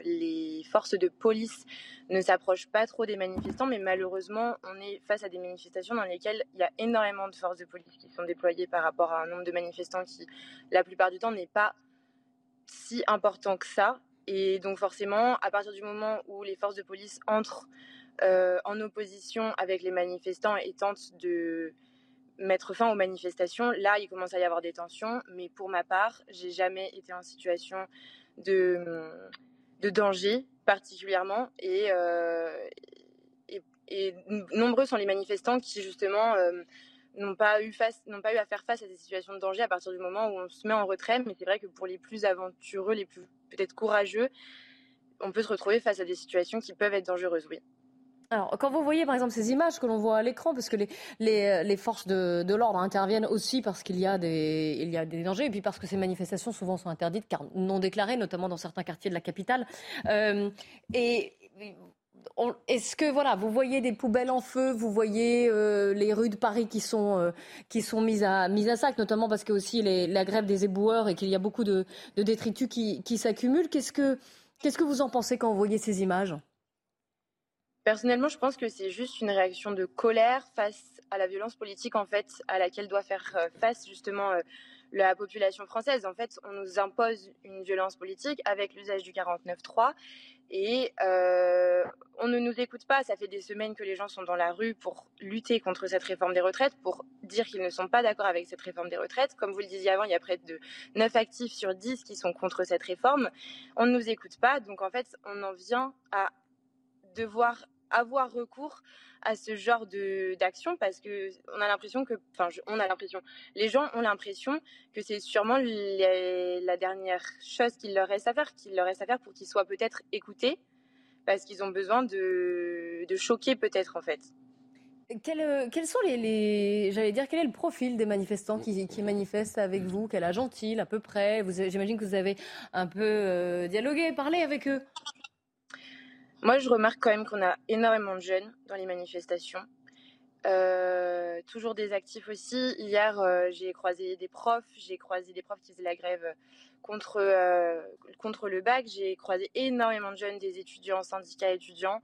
les forces de police ne s'approchent pas trop des manifestants. Mais malheureusement, on est face à des manifestations dans lesquelles il y a énormément de forces de police qui sont déployées par rapport à un nombre de manifestants qui, la plupart du temps, n'est pas si important que ça. Et donc forcément, à partir du moment où les forces de police entrent en opposition avec les manifestants et tentent de mettre fin aux manifestations, là, il commence à y avoir des tensions. Mais pour ma part, j'ai jamais été en situation de danger particulièrement. Et nombreux sont les manifestants qui, justement, n'ont pas eu à faire face à des situations de danger à partir du moment où on se met en retrait. Mais c'est vrai que pour les plus aventureux, les plus peut-être courageux, on peut se retrouver face à des situations qui peuvent être dangereuses, oui. Alors, quand vous voyez par exemple ces images que l'on voit à l'écran, parce que les forces de l'ordre interviennent aussi parce qu'il y a des dangers, et puis parce que ces manifestations souvent sont interdites car non déclarées, notamment dans certains quartiers de la capitale. Est-ce que voilà, vous voyez des poubelles en feu, vous voyez les rues de Paris qui sont mises à sac, notamment parce que aussi la grève des éboueurs et qu'il y a beaucoup de détritus qui s'accumulent. Qu'est-ce que vous en pensez quand vous voyez ces images ? Personnellement, je pense que c'est juste une réaction de colère face à la violence politique, en fait, à laquelle doit faire face justement la population française. En fait, on nous impose une violence politique avec l'usage du 49.3 et on ne nous écoute pas. Ça fait des semaines que les gens sont dans la rue pour lutter contre cette réforme des retraites, pour dire qu'ils ne sont pas d'accord avec cette réforme des retraites. Comme vous le disiez avant, il y a près de 9 actifs sur 10 qui sont contre cette réforme. On ne nous écoute pas, donc en fait, on en vient à devoir avoir recours à ce genre d'action parce que les gens ont l'impression que c'est sûrement la dernière chose qu'il leur reste à faire pour qu'ils soient peut-être écoutés parce qu'ils ont besoin de choquer peut-être en fait. Quels sont quel est le profil des manifestants qui manifestent avec vous? Quel âge ont-ils à peu près? J'imagine que vous avez un peu dialogué, parlé avec eux. Moi, je remarque quand même qu'on a énormément de jeunes dans les manifestations. Toujours des actifs aussi. Hier, j'ai croisé des profs qui faisaient la grève contre le bac. J'ai croisé énormément de jeunes, des étudiants, syndicats étudiants.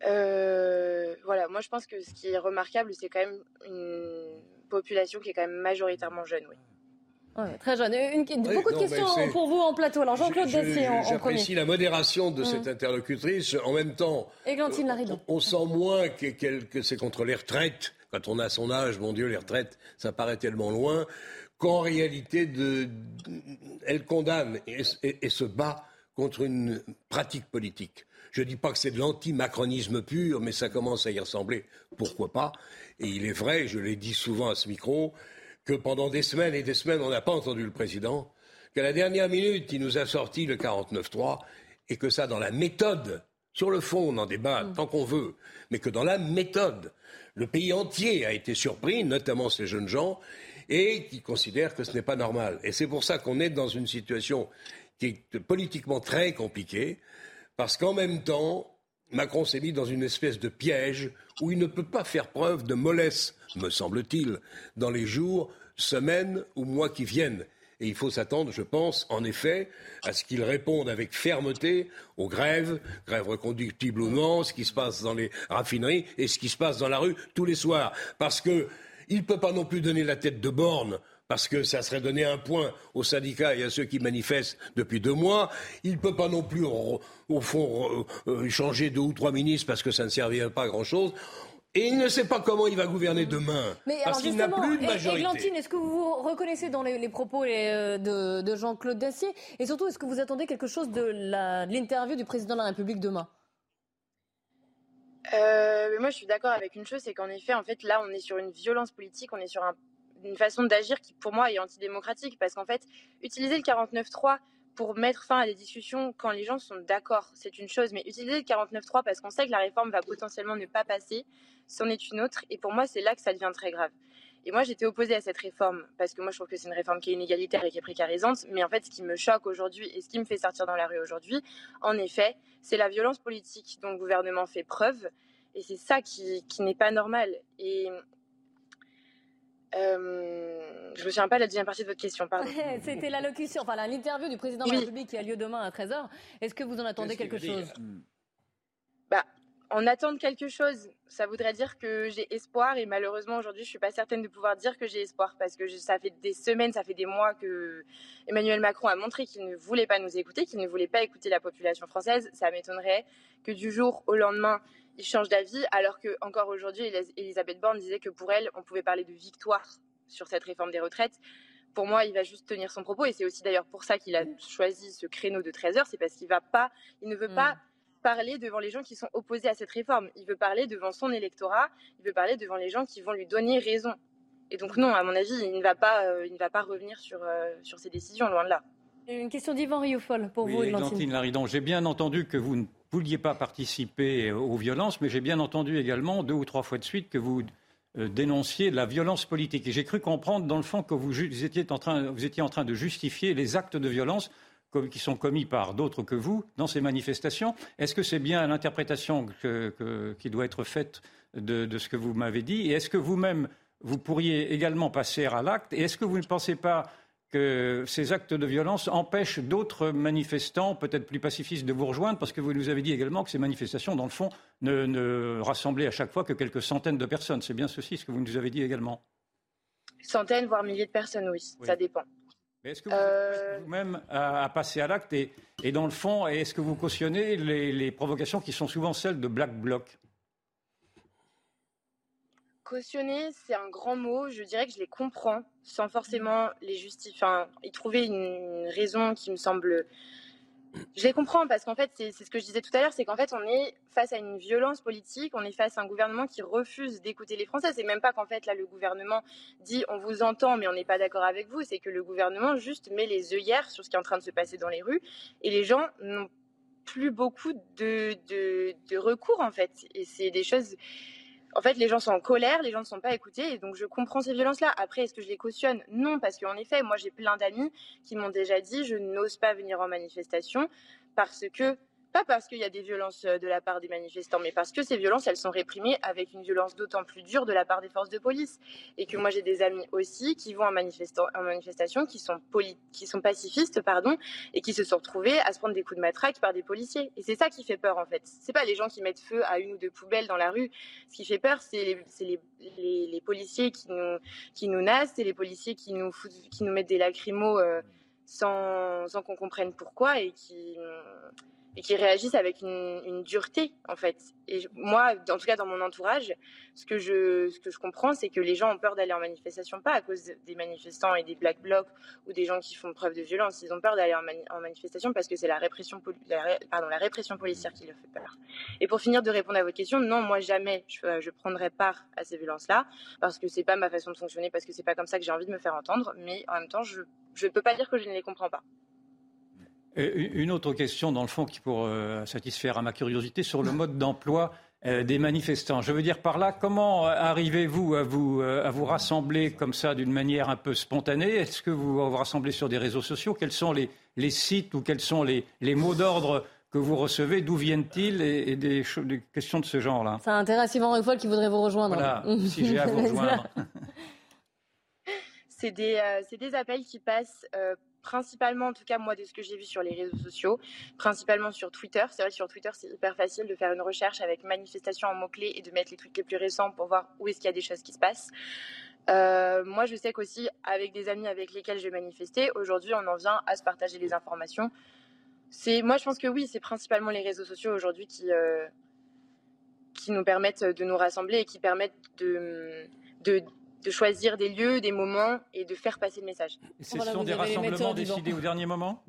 Voilà, moi, je pense que ce qui est remarquable, c'est quand même une population qui est quand même majoritairement jeune, oui. Ouais, très jeune. Beaucoup de questions pour vous en plateau. Alors Jean-Claude Dassier, j'apprécie la modération de cette interlocutrice. En même temps, Églantine Laridon. On sent moins que c'est contre les retraites. Quand on a son âge, mon Dieu, les retraites, ça paraît tellement loin. Qu'en réalité, elle condamne et se bat contre une pratique politique. Je ne dis pas que c'est de l'anti-macronisme pur, mais ça commence à y ressembler. Pourquoi pas? Et il est vrai, je l'ai dit souvent à ce micro, que pendant des semaines et des semaines, on n'a pas entendu le président, qu'à la dernière minute, il nous a sorti le 49.3, et que ça, dans la méthode, sur le fond, on en débat tant qu'on veut, mais que dans la méthode, le pays entier a été surpris, notamment ces jeunes gens, et qui considèrent que ce n'est pas normal. Et c'est pour ça qu'on est dans une situation qui est politiquement très compliquée, parce qu'en même temps, Macron s'est mis dans une espèce de piège où il ne peut pas faire preuve de mollesse, me semble-t-il, dans les jours, semaines ou mois qui viennent. Et il faut s'attendre, je pense, en effet, à ce qu'ils répondent avec fermeté aux grèves reconductibles ou non, ce qui se passe dans les raffineries et ce qui se passe dans la rue tous les soirs. Parce qu'il ne peut pas non plus donner la tête de Borne, parce que ça serait donner un point aux syndicats et à ceux qui manifestent depuis 2 mois. Il ne peut pas non plus, au fond, changer 2 ou 3 ministres parce que ça ne servirait pas à grand-chose. Et il ne sait pas comment il va gouverner demain, mais parce qu'il n'a plus de majorité. Églantine, est-ce que vous vous reconnaissez dans les propos de Jean-Claude Dassier? Et surtout, est-ce que vous attendez quelque chose de l'interview du président de la République demain? Mais moi, je suis d'accord avec une chose, c'est qu'en effet, là, on est sur une violence politique, on est sur une façon d'agir qui, pour moi, est antidémocratique. Parce qu'en fait, utiliser le 49.3 pour mettre fin à des discussions quand les gens sont d'accord, c'est une chose. Mais utiliser le 49.3 parce qu'on sait que la réforme va potentiellement ne pas passer, c'en est une autre. Et pour moi, c'est là que ça devient très grave. Et moi, j'étais opposée à cette réforme parce que moi, je trouve que c'est une réforme qui est inégalitaire et qui est précarisante. Mais en fait, ce qui me choque aujourd'hui et ce qui me fait sortir dans la rue aujourd'hui, en effet, c'est la violence politique dont le gouvernement fait preuve. Et c'est ça qui n'est pas normal. Et... je me souviens pas de la deuxième partie de votre question, pardon. C'était l'allocution, l'interview du président de la République qui a lieu demain à 13h. Est-ce que vous en attendez quelque chose ? en attendre quelque chose, ça voudrait dire que j'ai espoir. Et malheureusement, aujourd'hui, je ne suis pas certaine de pouvoir dire que j'ai espoir parce que ça fait des semaines, ça fait des mois que Emmanuel Macron a montré qu'il ne voulait pas nous écouter, qu'il ne voulait pas écouter la population française. Ça m'étonnerait que du jour au lendemain, il change d'avis, alors qu'encore aujourd'hui, Elisabeth Borne disait que pour elle, on pouvait parler de victoire sur cette réforme des retraites. Pour moi, il va juste tenir son propos. Et c'est aussi d'ailleurs pour ça qu'il a choisi ce créneau de 13h. C'est parce qu'il va pas, il ne veut pas parler devant les gens qui sont opposés à cette réforme. Il veut parler devant son électorat. Il veut parler devant les gens qui vont lui donner raison. Et donc non, à mon avis, il ne va pas revenir sur ses décisions, loin de là. Une question d'Yvan Rioufol pour vous, Églantine Laridon. J'ai bien entendu que vous ne vouliez pas participer aux violences, mais j'ai bien entendu également 2 ou 3 fois de suite que vous dénonciez la violence politique. Et j'ai cru comprendre, dans le fond, que vous étiez en train de justifier les actes de violence qui sont commis par d'autres que vous dans ces manifestations. Est-ce que c'est bien l'interprétation qui doit être faite de ce que vous m'avez dit ? Et est-ce que vous-même, vous pourriez également passer à l'acte ? Et est-ce que vous ne pensez pas que ces actes de violence empêchent d'autres manifestants, peut-être plus pacifistes, de vous rejoindre, parce que vous nous avez dit également que ces manifestations, dans le fond, ne rassemblaient à chaque fois que quelques centaines de personnes. C'est bien ceci, ce que vous nous avez dit également. Centaines, voire milliers de personnes, oui. Ça dépend. Mais est-ce que vous êtes vous-même à passer à l'acte et dans le fond, est-ce que vous cautionnez les provocations qui sont souvent celles de Black Bloc ? Cautionner, c'est un grand mot. Je dirais que je les comprends sans forcément les justifier. Enfin, y trouver une raison qui me semble... Je les comprends parce qu'en fait, c'est ce que je disais tout à l'heure, c'est qu'en fait, on est face à une violence politique, on est face à un gouvernement qui refuse d'écouter les Français. C'est même pas qu'en fait, là, le gouvernement dit « on vous entend, mais on n'est pas d'accord avec vous ». C'est que le gouvernement juste met les œillères sur ce qui est en train de se passer dans les rues et les gens n'ont plus beaucoup de recours, en fait. Et c'est des choses... En fait, les gens sont en colère, les gens ne sont pas écoutés, et donc je comprends ces violences-là. Après, est-ce que je les cautionne ? Non, parce qu'en effet, moi j'ai plein d'amis qui m'ont déjà dit « je n'ose pas venir en manifestation » parce que, pas parce qu'il y a des violences de la part des manifestants, mais parce que ces violences, elles sont réprimées avec une violence d'autant plus dure de la part des forces de police. Et que moi j'ai des amis aussi qui vont en manifestation, qui sont pacifistes, et qui se sont retrouvés à se prendre des coups de matraque par des policiers. Et c'est ça qui fait peur en fait. C'est pas les gens qui mettent feu à 1 ou 2 poubelles dans la rue. Ce qui fait peur, c'est les policiers qui nous nassent, c'est les policiers qui nous mettent des lacrymos sans qu'on comprenne pourquoi et qui réagissent avec une dureté, en fait. Et moi, en tout cas dans mon entourage, ce que je comprends, c'est que les gens ont peur d'aller en manifestation, pas à cause des manifestants et des Black Blocs ou des gens qui font preuve de violence. Ils ont peur d'aller en manifestation parce que c'est la répression policière qui leur fait peur. Et pour finir de répondre à votre question, non, moi jamais je prendrai part à ces violences-là, parce que c'est pas ma façon de fonctionner, parce que c'est pas comme ça que j'ai envie de me faire entendre, mais en même temps, je peux pas dire que je ne les comprends pas. Une autre question, dans le fond, qui pour satisfaire à ma curiosité, sur le mode d'emploi des manifestants. Je veux dire par là, comment arrivez-vous à vous rassembler comme ça d'une manière un peu spontanée ? Est-ce que vous vous rassemblez sur des réseaux sociaux ? Quels sont les sites ou quels sont les mots d'ordre que vous recevez ? D'où viennent-ils ? Et des questions de ce genre-là. Ça intéresse Yvan Rioufol qui voudrait vous rejoindre. Voilà, si j'ai à vous rejoindre. C'est des appels qui passent... principalement, en tout cas, moi, de ce que j'ai vu sur les réseaux sociaux, principalement sur Twitter. C'est vrai que sur Twitter, c'est hyper facile de faire une recherche avec manifestation en mots-clés et de mettre les trucs les plus récents pour voir où est-ce qu'il y a des choses qui se passent. Moi, je sais qu'aussi, avec des amis avec lesquels je vais manifester, aujourd'hui, on en vient à se partager les informations. Moi, je pense que oui, c'est principalement les réseaux sociaux aujourd'hui qui nous permettent de nous rassembler et qui permettent de choisir des lieux, des moments et de faire passer le message. Et ce sont des rassemblements décidés au dernier moment ?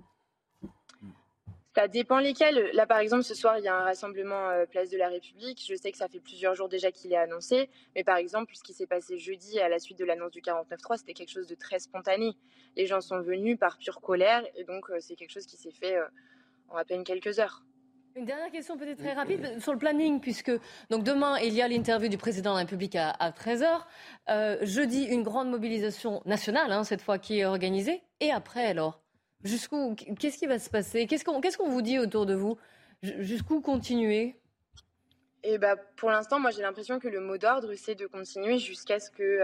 Ça dépend lesquels. Là, par exemple, ce soir, il y a un rassemblement Place de la République. Je sais que ça fait plusieurs jours déjà qu'il est annoncé. Mais par exemple, ce qui s'est passé jeudi à la suite de l'annonce du 49.3, c'était quelque chose de très spontané. Les gens sont venus par pure colère. Et donc, c'est quelque chose qui s'est fait en à peine quelques heures. Une dernière question peut-être très rapide sur le planning, puisque donc demain, il y a l'interview du président de la République à 13h. Jeudi, une grande mobilisation nationale, cette fois, qui est organisée. Et après, alors, jusqu'où ? Qu'est-ce qui va se passer ? Qu'est-ce qu'on vous dit autour de vous ? Jusqu'où continuer ? Et pour l'instant, moi, j'ai l'impression que le mot d'ordre, c'est de continuer jusqu'à ce que...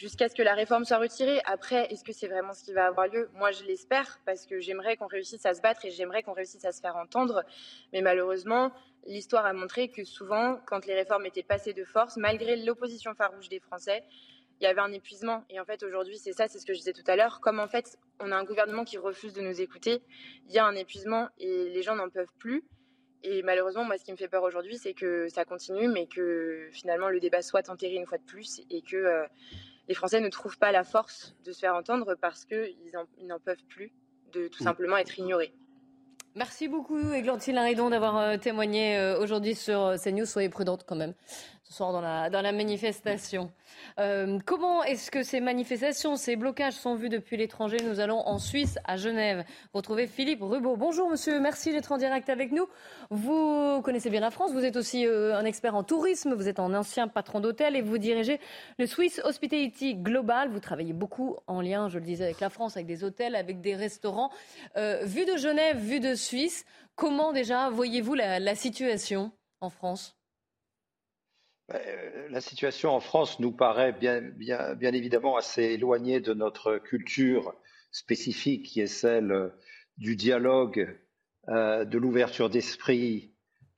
jusqu'à ce que la réforme soit retirée. Après, est-ce que c'est vraiment ce qui va avoir lieu? Moi, je l'espère, parce que j'aimerais qu'on réussisse à se battre et j'aimerais qu'on réussisse à se faire entendre. Mais malheureusement, l'histoire a montré que souvent, quand les réformes étaient passées de force, malgré l'opposition farouche des Français, il y avait un épuisement. Et en fait, aujourd'hui, c'est ça, c'est ce que je disais tout à l'heure. Comme en fait, on a un gouvernement qui refuse de nous écouter, il y a un épuisement et les gens n'en peuvent plus. Et malheureusement, moi, ce qui me fait peur aujourd'hui, c'est que ça continue, mais que finalement, le débat soit enterré une fois de plus et que les Français ne trouvent pas la force de se faire entendre parce qu'ils n'en peuvent plus de tout simplement être ignorés. Merci beaucoup, Églantine Laridon, d'avoir témoigné aujourd'hui sur CNews. Soyez prudente quand même, ce soir dans la manifestation. Comment est-ce que ces manifestations, ces blocages sont vus depuis l'étranger? Nous allons en Suisse, à Genève, retrouver Philippe Rubaud. Bonjour monsieur, merci d'être en direct avec nous. Vous connaissez bien la France, vous êtes aussi un expert en tourisme, vous êtes un ancien patron d'hôtel et vous dirigez le Swiss Hospitality Global. Vous travaillez beaucoup en lien, je le disais, avec la France, avec des hôtels, avec des restaurants. Vu de Genève, vu de Suisse, comment déjà voyez-vous la situation en France? La situation en France nous paraît bien évidemment assez éloignée de notre culture spécifique qui est celle du dialogue, de l'ouverture d'esprit,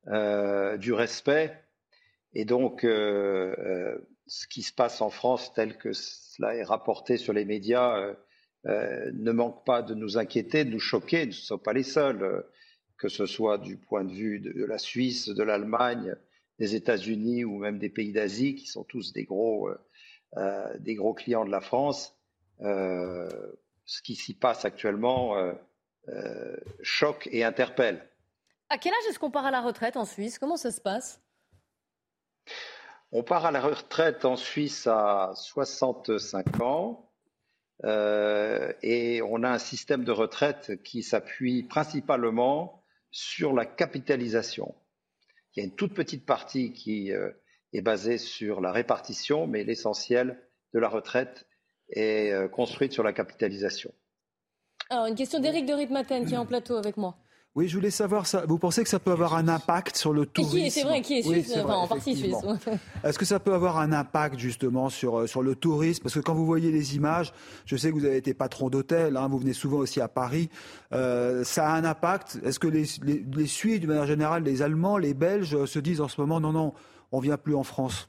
du respect. Et donc, ce qui se passe en France tel que cela est rapporté sur les médias ne manque pas de nous inquiéter, de nous choquer. Nous ne sommes pas les seuls, que ce soit du point de vue de la Suisse, de l'Allemagne, des États-Unis ou même des pays d'Asie, qui sont tous des gros clients de la France. Ce qui s'y passe actuellement choque et interpelle. À quel âge est-ce qu'on part à la retraite en Suisse? Comment ça se passe? On part à la retraite en Suisse à 65 ans. Et on a un système de retraite qui s'appuie principalement sur la capitalisation. Il y a une toute petite partie qui est basée sur la répartition, mais l'essentiel de la retraite est construite sur la capitalisation. Alors, une question d'Éric de Ritmaten qui est en plateau avec moi. Oui, je voulais savoir, ça, vous pensez que ça peut avoir un impact sur le tourisme? C'est vrai, qui est suisse, oui, c'est vrai, enfin, en partie suisse. Est-ce que ça peut avoir un impact justement sur le tourisme? Parce que quand vous voyez les images, je sais que vous avez été patron d'hôtel, vous venez souvent aussi à Paris, ça a un impact? Est-ce que les Suisses, de manière générale, les Allemands, les Belges se disent en ce moment, non, on ne vient plus en France?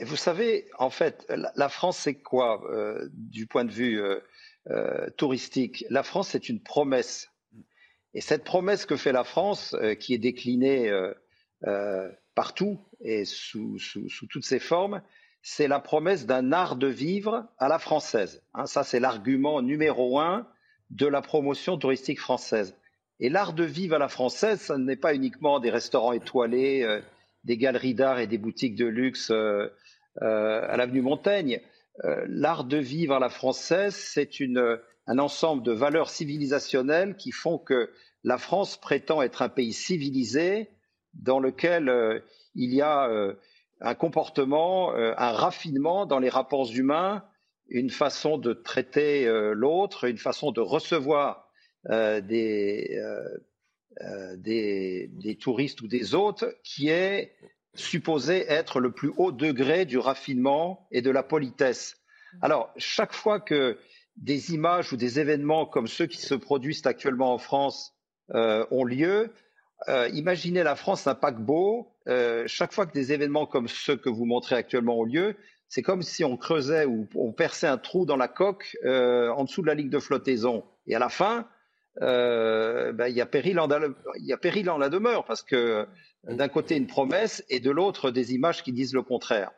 Vous savez, en fait, la France c'est quoi du point de vue touristique? La France c'est une promesse. Et cette promesse que fait la France, qui est déclinée partout et sous toutes ses formes, c'est la promesse d'un art de vivre à la française. Ça, c'est l'argument numéro 1 de la promotion touristique française. Et l'art de vivre à la française, ça n'est pas uniquement des restaurants étoilés, des galeries d'art et des boutiques de luxe à l'avenue Montaigne. L'art de vivre à la française, c'est un ensemble de valeurs civilisationnelles qui font que la France prétend être un pays civilisé dans lequel il y a un comportement, un raffinement dans les rapports humains, une façon de traiter l'autre, une façon de recevoir des touristes ou des hôtes qui est supposée être le plus haut degré du raffinement et de la politesse. Alors, chaque fois que des images ou des événements comme ceux qui se produisent actuellement en France ont lieu. Imaginez la France, un paquebot. Chaque fois que des événements comme ceux que vous montrez actuellement ont lieu, c'est comme si on creusait ou on perçait un trou dans la coque en dessous de la ligne de flottaison. Et à la fin, il y a péril en la demeure parce que d'un côté une promesse et de l'autre des images qui disent le contraire.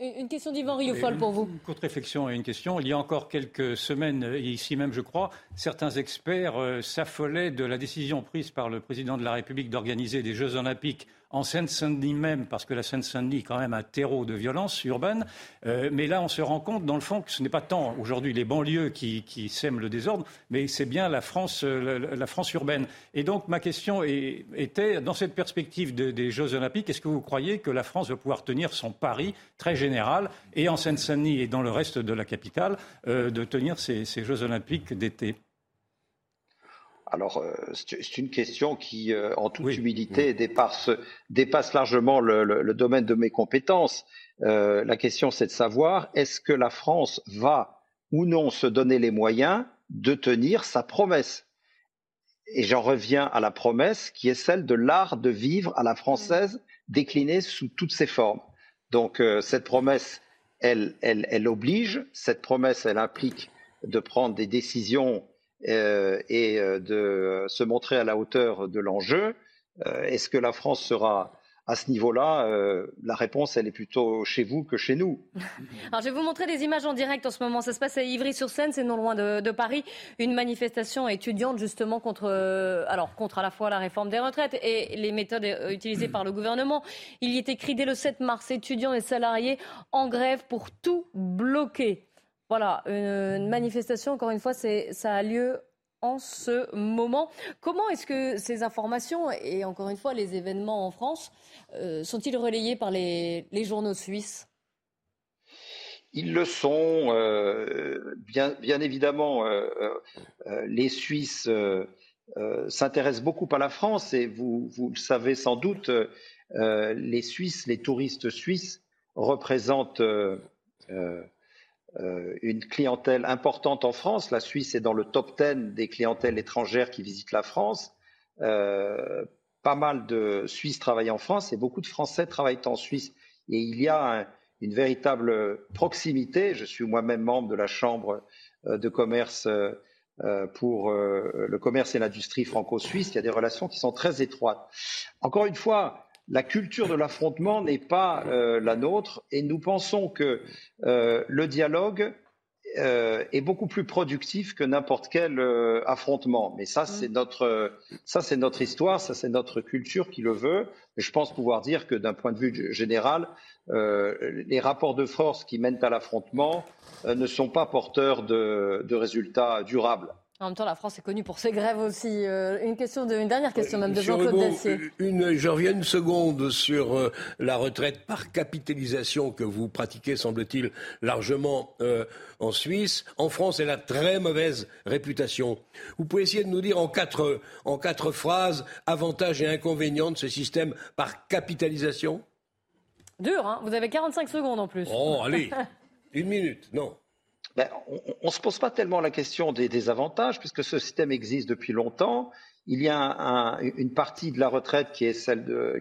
Une question d'Yvan Rioufol pour vous. Une contre-réflexion et une question. Il y a encore quelques semaines, ici même je crois, certains experts s'affolaient de la décision prise par le président de la République d'organiser des Jeux Olympiques en Seine-Saint-Denis même, parce que la Seine-Saint-Denis est quand même un terreau de violence urbaine. Mais là, on se rend compte, dans le fond, que ce n'est pas tant aujourd'hui les banlieues qui sèment le désordre, mais c'est bien la France urbaine. Et donc, ma question était, dans cette perspective des Jeux Olympiques, est-ce que vous croyez que la France va pouvoir tenir son pari très général, et en Seine-Saint-Denis et dans le reste de la capitale, de tenir ces Jeux Olympiques d'été? Alors, c'est une question qui, en toute humilité, dépasse largement le domaine de mes compétences. La question, c'est de savoir, est-ce que la France va ou non se donner les moyens de tenir sa promesse ? Et j'en reviens à la promesse qui est celle de l'art de vivre à la française, déclinée sous toutes ses formes. Donc, cette promesse, elle oblige, cette promesse, elle implique de prendre des décisions et de se montrer à la hauteur de l'enjeu. Est-ce que la France sera à ce niveau-là? La réponse, elle est plutôt chez vous que chez nous. Alors, je vais vous montrer des images en direct en ce moment. Ça se passe à Ivry-sur-Seine, c'est non loin de Paris. Une manifestation étudiante justement contre à la fois la réforme des retraites et les méthodes utilisées par le gouvernement. Il y est écrit dès le 7 mars, étudiants et salariés en grève pour tout bloquer. Voilà, une manifestation, encore une fois, ça a lieu en ce moment. Comment est-ce que ces informations, et encore une fois les événements en France, sont-ils relayés par les journaux suisses ? Ils le sont, bien évidemment. Les Suisses s'intéressent beaucoup à la France, et vous le savez sans doute, les touristes suisses représentent... une clientèle importante en France. La Suisse est dans le top 10 des clientèles étrangères qui visitent la France. Pas mal de Suisses travaillent en France et beaucoup de Français travaillent en Suisse. Et il y a une véritable proximité. Je suis moi-même membre de la Chambre de commerce pour le commerce et l'industrie franco-suisse. Il y a des relations qui sont très étroites. Encore une fois, la culture de l'affrontement n'est pas la nôtre, et nous pensons que le dialogue est beaucoup plus productif que n'importe quel affrontement. Mais ça, c'est notre histoire, ça, c'est notre culture qui le veut. Et je pense pouvoir dire que d'un point de vue général, les rapports de force qui mènent à l'affrontement ne sont pas porteurs de résultats durables. En même temps, la France est connue pour ses grèves aussi. Une dernière question même de Jean-Claude Dassier. Je reviens une seconde sur la retraite par capitalisation que vous pratiquez, semble-t-il, largement en Suisse. En France, elle a très mauvaise réputation. Vous pouvez essayer de nous dire en quatre phrases avantages et inconvénients de ce système par capitalisation ? Dur, hein ? Vous avez 45 secondes en plus. Oh, allez, une minute, non. Ben, on ne se pose pas tellement la question des avantages, puisque ce système existe depuis longtemps. Il y a une partie de la retraite qui est ce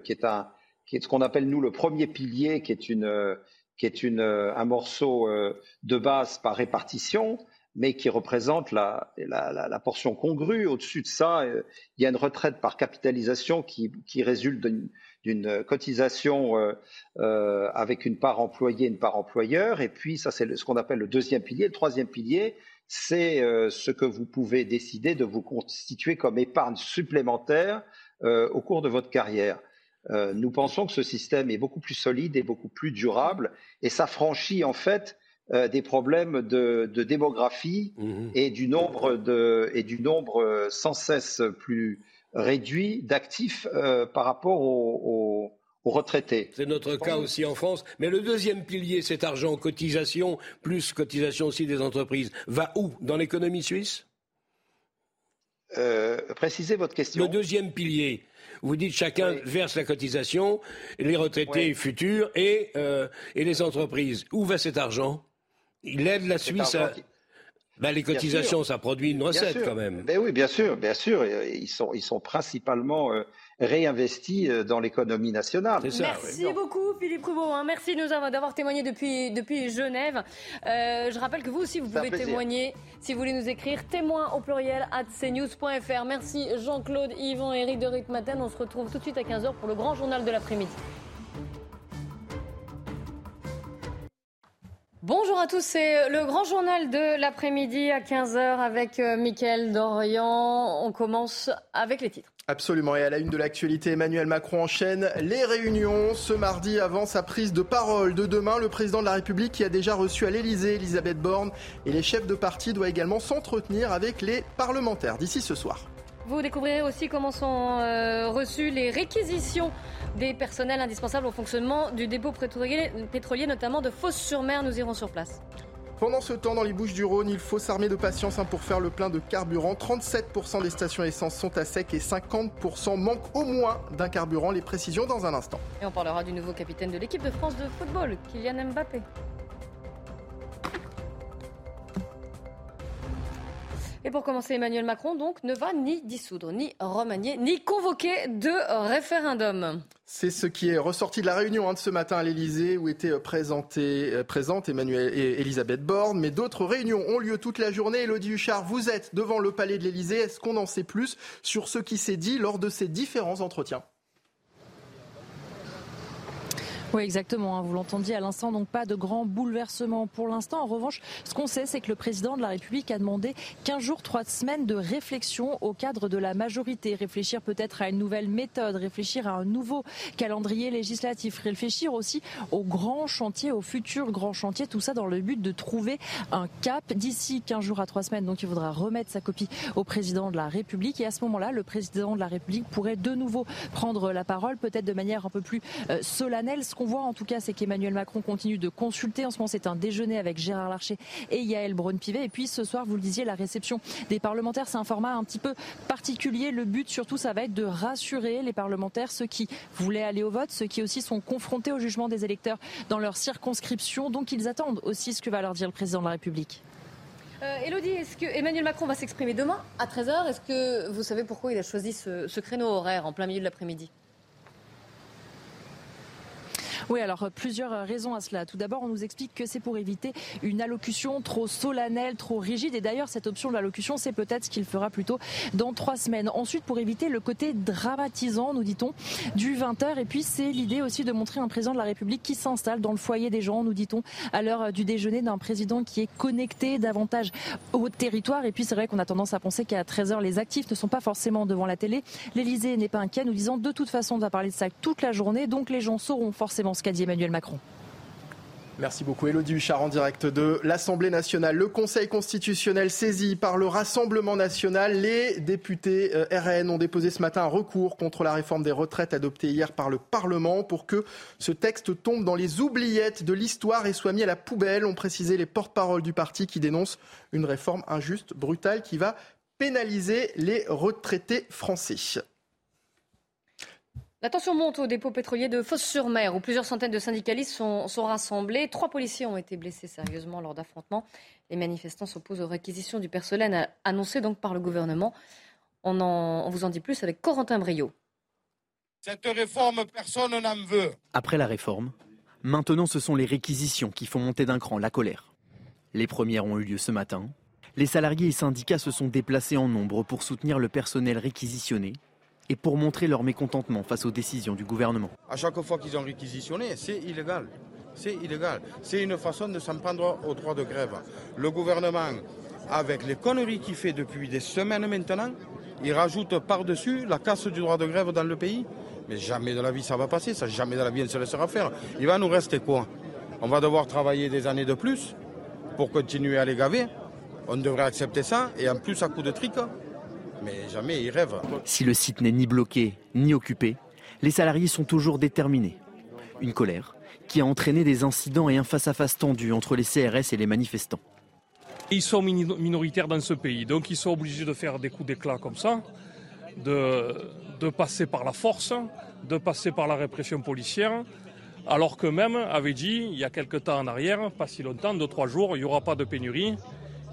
qu'on appelle nous le premier pilier, qui est un morceau de base par répartition, mais qui représente la portion congrue. Au-dessus de ça, il y a une retraite par capitalisation qui résulte d'une cotisation avec une part employée, une part employeur. Et puis, ça, c'est ce qu'on appelle le deuxième pilier. Le troisième pilier, c'est ce que vous pouvez décider de vous constituer comme épargne supplémentaire au cours de votre carrière. Nous pensons que ce système est beaucoup plus solide et beaucoup plus durable, et ça franchit en fait des problèmes de démographie et du nombre sans cesse plus réduit d'actifs par rapport aux retraités. C'est notre cas aussi en France. Mais le deuxième pilier, cet argent, cotisation, plus cotisation aussi des entreprises, va où ? Dans l'économie suisse ? Précisez votre question. Le deuxième pilier, vous dites chacun verse la cotisation, les retraités futurs et les entreprises. Où va cet argent ? Il aide la Suisse à... Ben, les cotisations, ça produit une recette quand même. Ben oui, bien sûr. Ils sont principalement réinvestis dans l'économie nationale. C'est ça, merci beaucoup Philippe Rubaud. Merci de nous d'avoir témoigné depuis Genève. Je rappelle que vous aussi, vous pouvez témoigner si vous voulez nous écrire. Témoin au pluriel @cnews.fr. Merci Jean-Claude, Yvan, Eric de Ritmaten. On se retrouve tout de suite à 15h pour le grand journal de l'après-midi. Bonjour à tous, c'est le grand journal de l'après-midi à 15h avec Mickaël Dorian. On commence avec les titres. Absolument, et à la une de l'actualité, Emmanuel Macron enchaîne les réunions. Ce mardi, avant sa prise de parole de demain, le président de la République qui a déjà reçu à l'Elysée Elisabeth Borne et les chefs de parti doit également s'entretenir avec les parlementaires d'ici ce soir. Vous découvrirez aussi comment sont reçues les réquisitions des personnels indispensables au fonctionnement du dépôt pétrolier, notamment de Fos-sur-Mer. Nous irons sur place. Pendant ce temps, dans les Bouches-du-Rhône, il faut s'armer de patience pour faire le plein de carburant. 37% des stations essence sont à sec et 50% manquent au moins d'un carburant. Les précisions dans un instant. Et on parlera du nouveau capitaine de l'équipe de France de football, Kylian Mbappé. Et pour commencer, Emmanuel Macron donc ne va ni dissoudre, ni remanier, ni convoquer de référendum. C'est ce qui est ressorti de la réunion de ce matin à l'Elysée où étaient présentes Emmanuel et Elisabeth Borne. Mais d'autres réunions ont lieu toute la journée. Élodie Huchard, vous êtes devant le palais de l'Elysée. Est-ce qu'on en sait plus sur ce qui s'est dit lors de ces différents entretiens ? Oui, exactement. Vous l'entendiez à l'instant, donc pas de grands bouleversements pour l'instant. En revanche, ce qu'on sait, c'est que le président de la République a demandé 15 jours, 3 semaines de réflexion au cadre de la majorité. Réfléchir peut-être à une nouvelle méthode, réfléchir à un nouveau calendrier législatif, réfléchir aussi aux grands chantiers, aux futurs grands chantiers. Tout ça dans le but de trouver un cap d'ici 15 jours à 3 semaines. Donc il faudra remettre sa copie au président de la République. Et à ce moment-là, le président de la République pourrait de nouveau prendre la parole, peut-être de manière un peu plus solennelle. Ce qu'on voit en tout cas, c'est qu'Emmanuel Macron continue de consulter. En ce moment, c'est un déjeuner avec Gérard Larcher et Yaël Braun-Pivet. Et puis ce soir, vous le disiez, la réception des parlementaires, c'est un format un petit peu particulier. Le but surtout, ça va être de rassurer les parlementaires, ceux qui voulaient aller au vote, ceux qui aussi sont confrontés au jugement des électeurs dans leur circonscription. Donc ils attendent aussi ce que va leur dire le président de la République. Élodie, est-ce que Emmanuel Macron va s'exprimer demain à 13h ? Est-ce que vous savez pourquoi il a choisi ce créneau horaire en plein milieu de l'après-midi ? Oui, alors plusieurs raisons à cela. Tout d'abord, on nous explique que c'est pour éviter une allocution trop solennelle, trop rigide. Et d'ailleurs, cette option de l'allocution, c'est peut-être ce qu'il fera plutôt dans 3 semaines. Ensuite, pour éviter le côté dramatisant, nous dit-on, du 20h. Et puis, c'est l'idée aussi de montrer un président de la République qui s'installe dans le foyer des gens, nous dit-on, à l'heure du déjeuner, d'un président qui est connecté davantage au territoire. Et puis, c'est vrai qu'on a tendance à penser qu'à 13h, les actifs ne sont pas forcément devant la télé. L'Elysée n'est pas inquiet, nous disant de toute façon, on va parler de ça toute la journée. Donc, les gens sauront forcément ce qu'a dit Emmanuel Macron. Merci beaucoup Élodie Huchard en direct de l'Assemblée nationale. Le Conseil constitutionnel saisi par le Rassemblement national, les députés RN ont déposé ce matin un recours contre la réforme des retraites adoptée hier par le Parlement pour que ce texte tombe dans les oubliettes de l'histoire et soit mis à la poubelle, ont précisé les porte-paroles du parti qui dénoncent une réforme injuste, brutale, qui va pénaliser les retraités français. La tension monte au dépôt pétrolier de Fos-sur-Mer où plusieurs centaines de syndicalistes sont rassemblés. 3 policiers ont été blessés sérieusement lors d'affrontements. Les manifestants s'opposent aux réquisitions du personnel annoncées donc par le gouvernement. On vous en dit plus avec Corentin Brio. Cette réforme, personne n'en veut. Après la réforme, maintenant ce sont les réquisitions qui font monter d'un cran la colère. Les premières ont eu lieu ce matin. Les salariés et syndicats se sont déplacés en nombre pour soutenir le personnel réquisitionné et pour montrer leur mécontentement face aux décisions du gouvernement. À chaque fois qu'ils ont réquisitionné, c'est illégal. C'est illégal. C'est une façon de s'en prendre au droit de grève. Le gouvernement, avec les conneries qu'il fait depuis des semaines maintenant, il rajoute par-dessus la casse du droit de grève dans le pays. Mais jamais de la vie ça va passer, ça jamais de la vie on se laissera faire. Il va nous rester quoi ? On va devoir travailler des années de plus pour continuer à les gaver. On devrait accepter ça, et en plus à coups de trique. Mais jamais ils rêvent. Si le site n'est ni bloqué, ni occupé, les salariés sont toujours déterminés. Une colère qui a entraîné des incidents et un face-à-face tendu entre les CRS et les manifestants. Ils sont minoritaires dans ce pays, donc ils sont obligés de faire des coups d'éclat comme ça, de passer par la force, de passer par la répression policière, alors qu'eux-mêmes avaient dit, il y a quelques temps en arrière, pas si longtemps, 2-3 jours, il n'y aura pas de pénurie,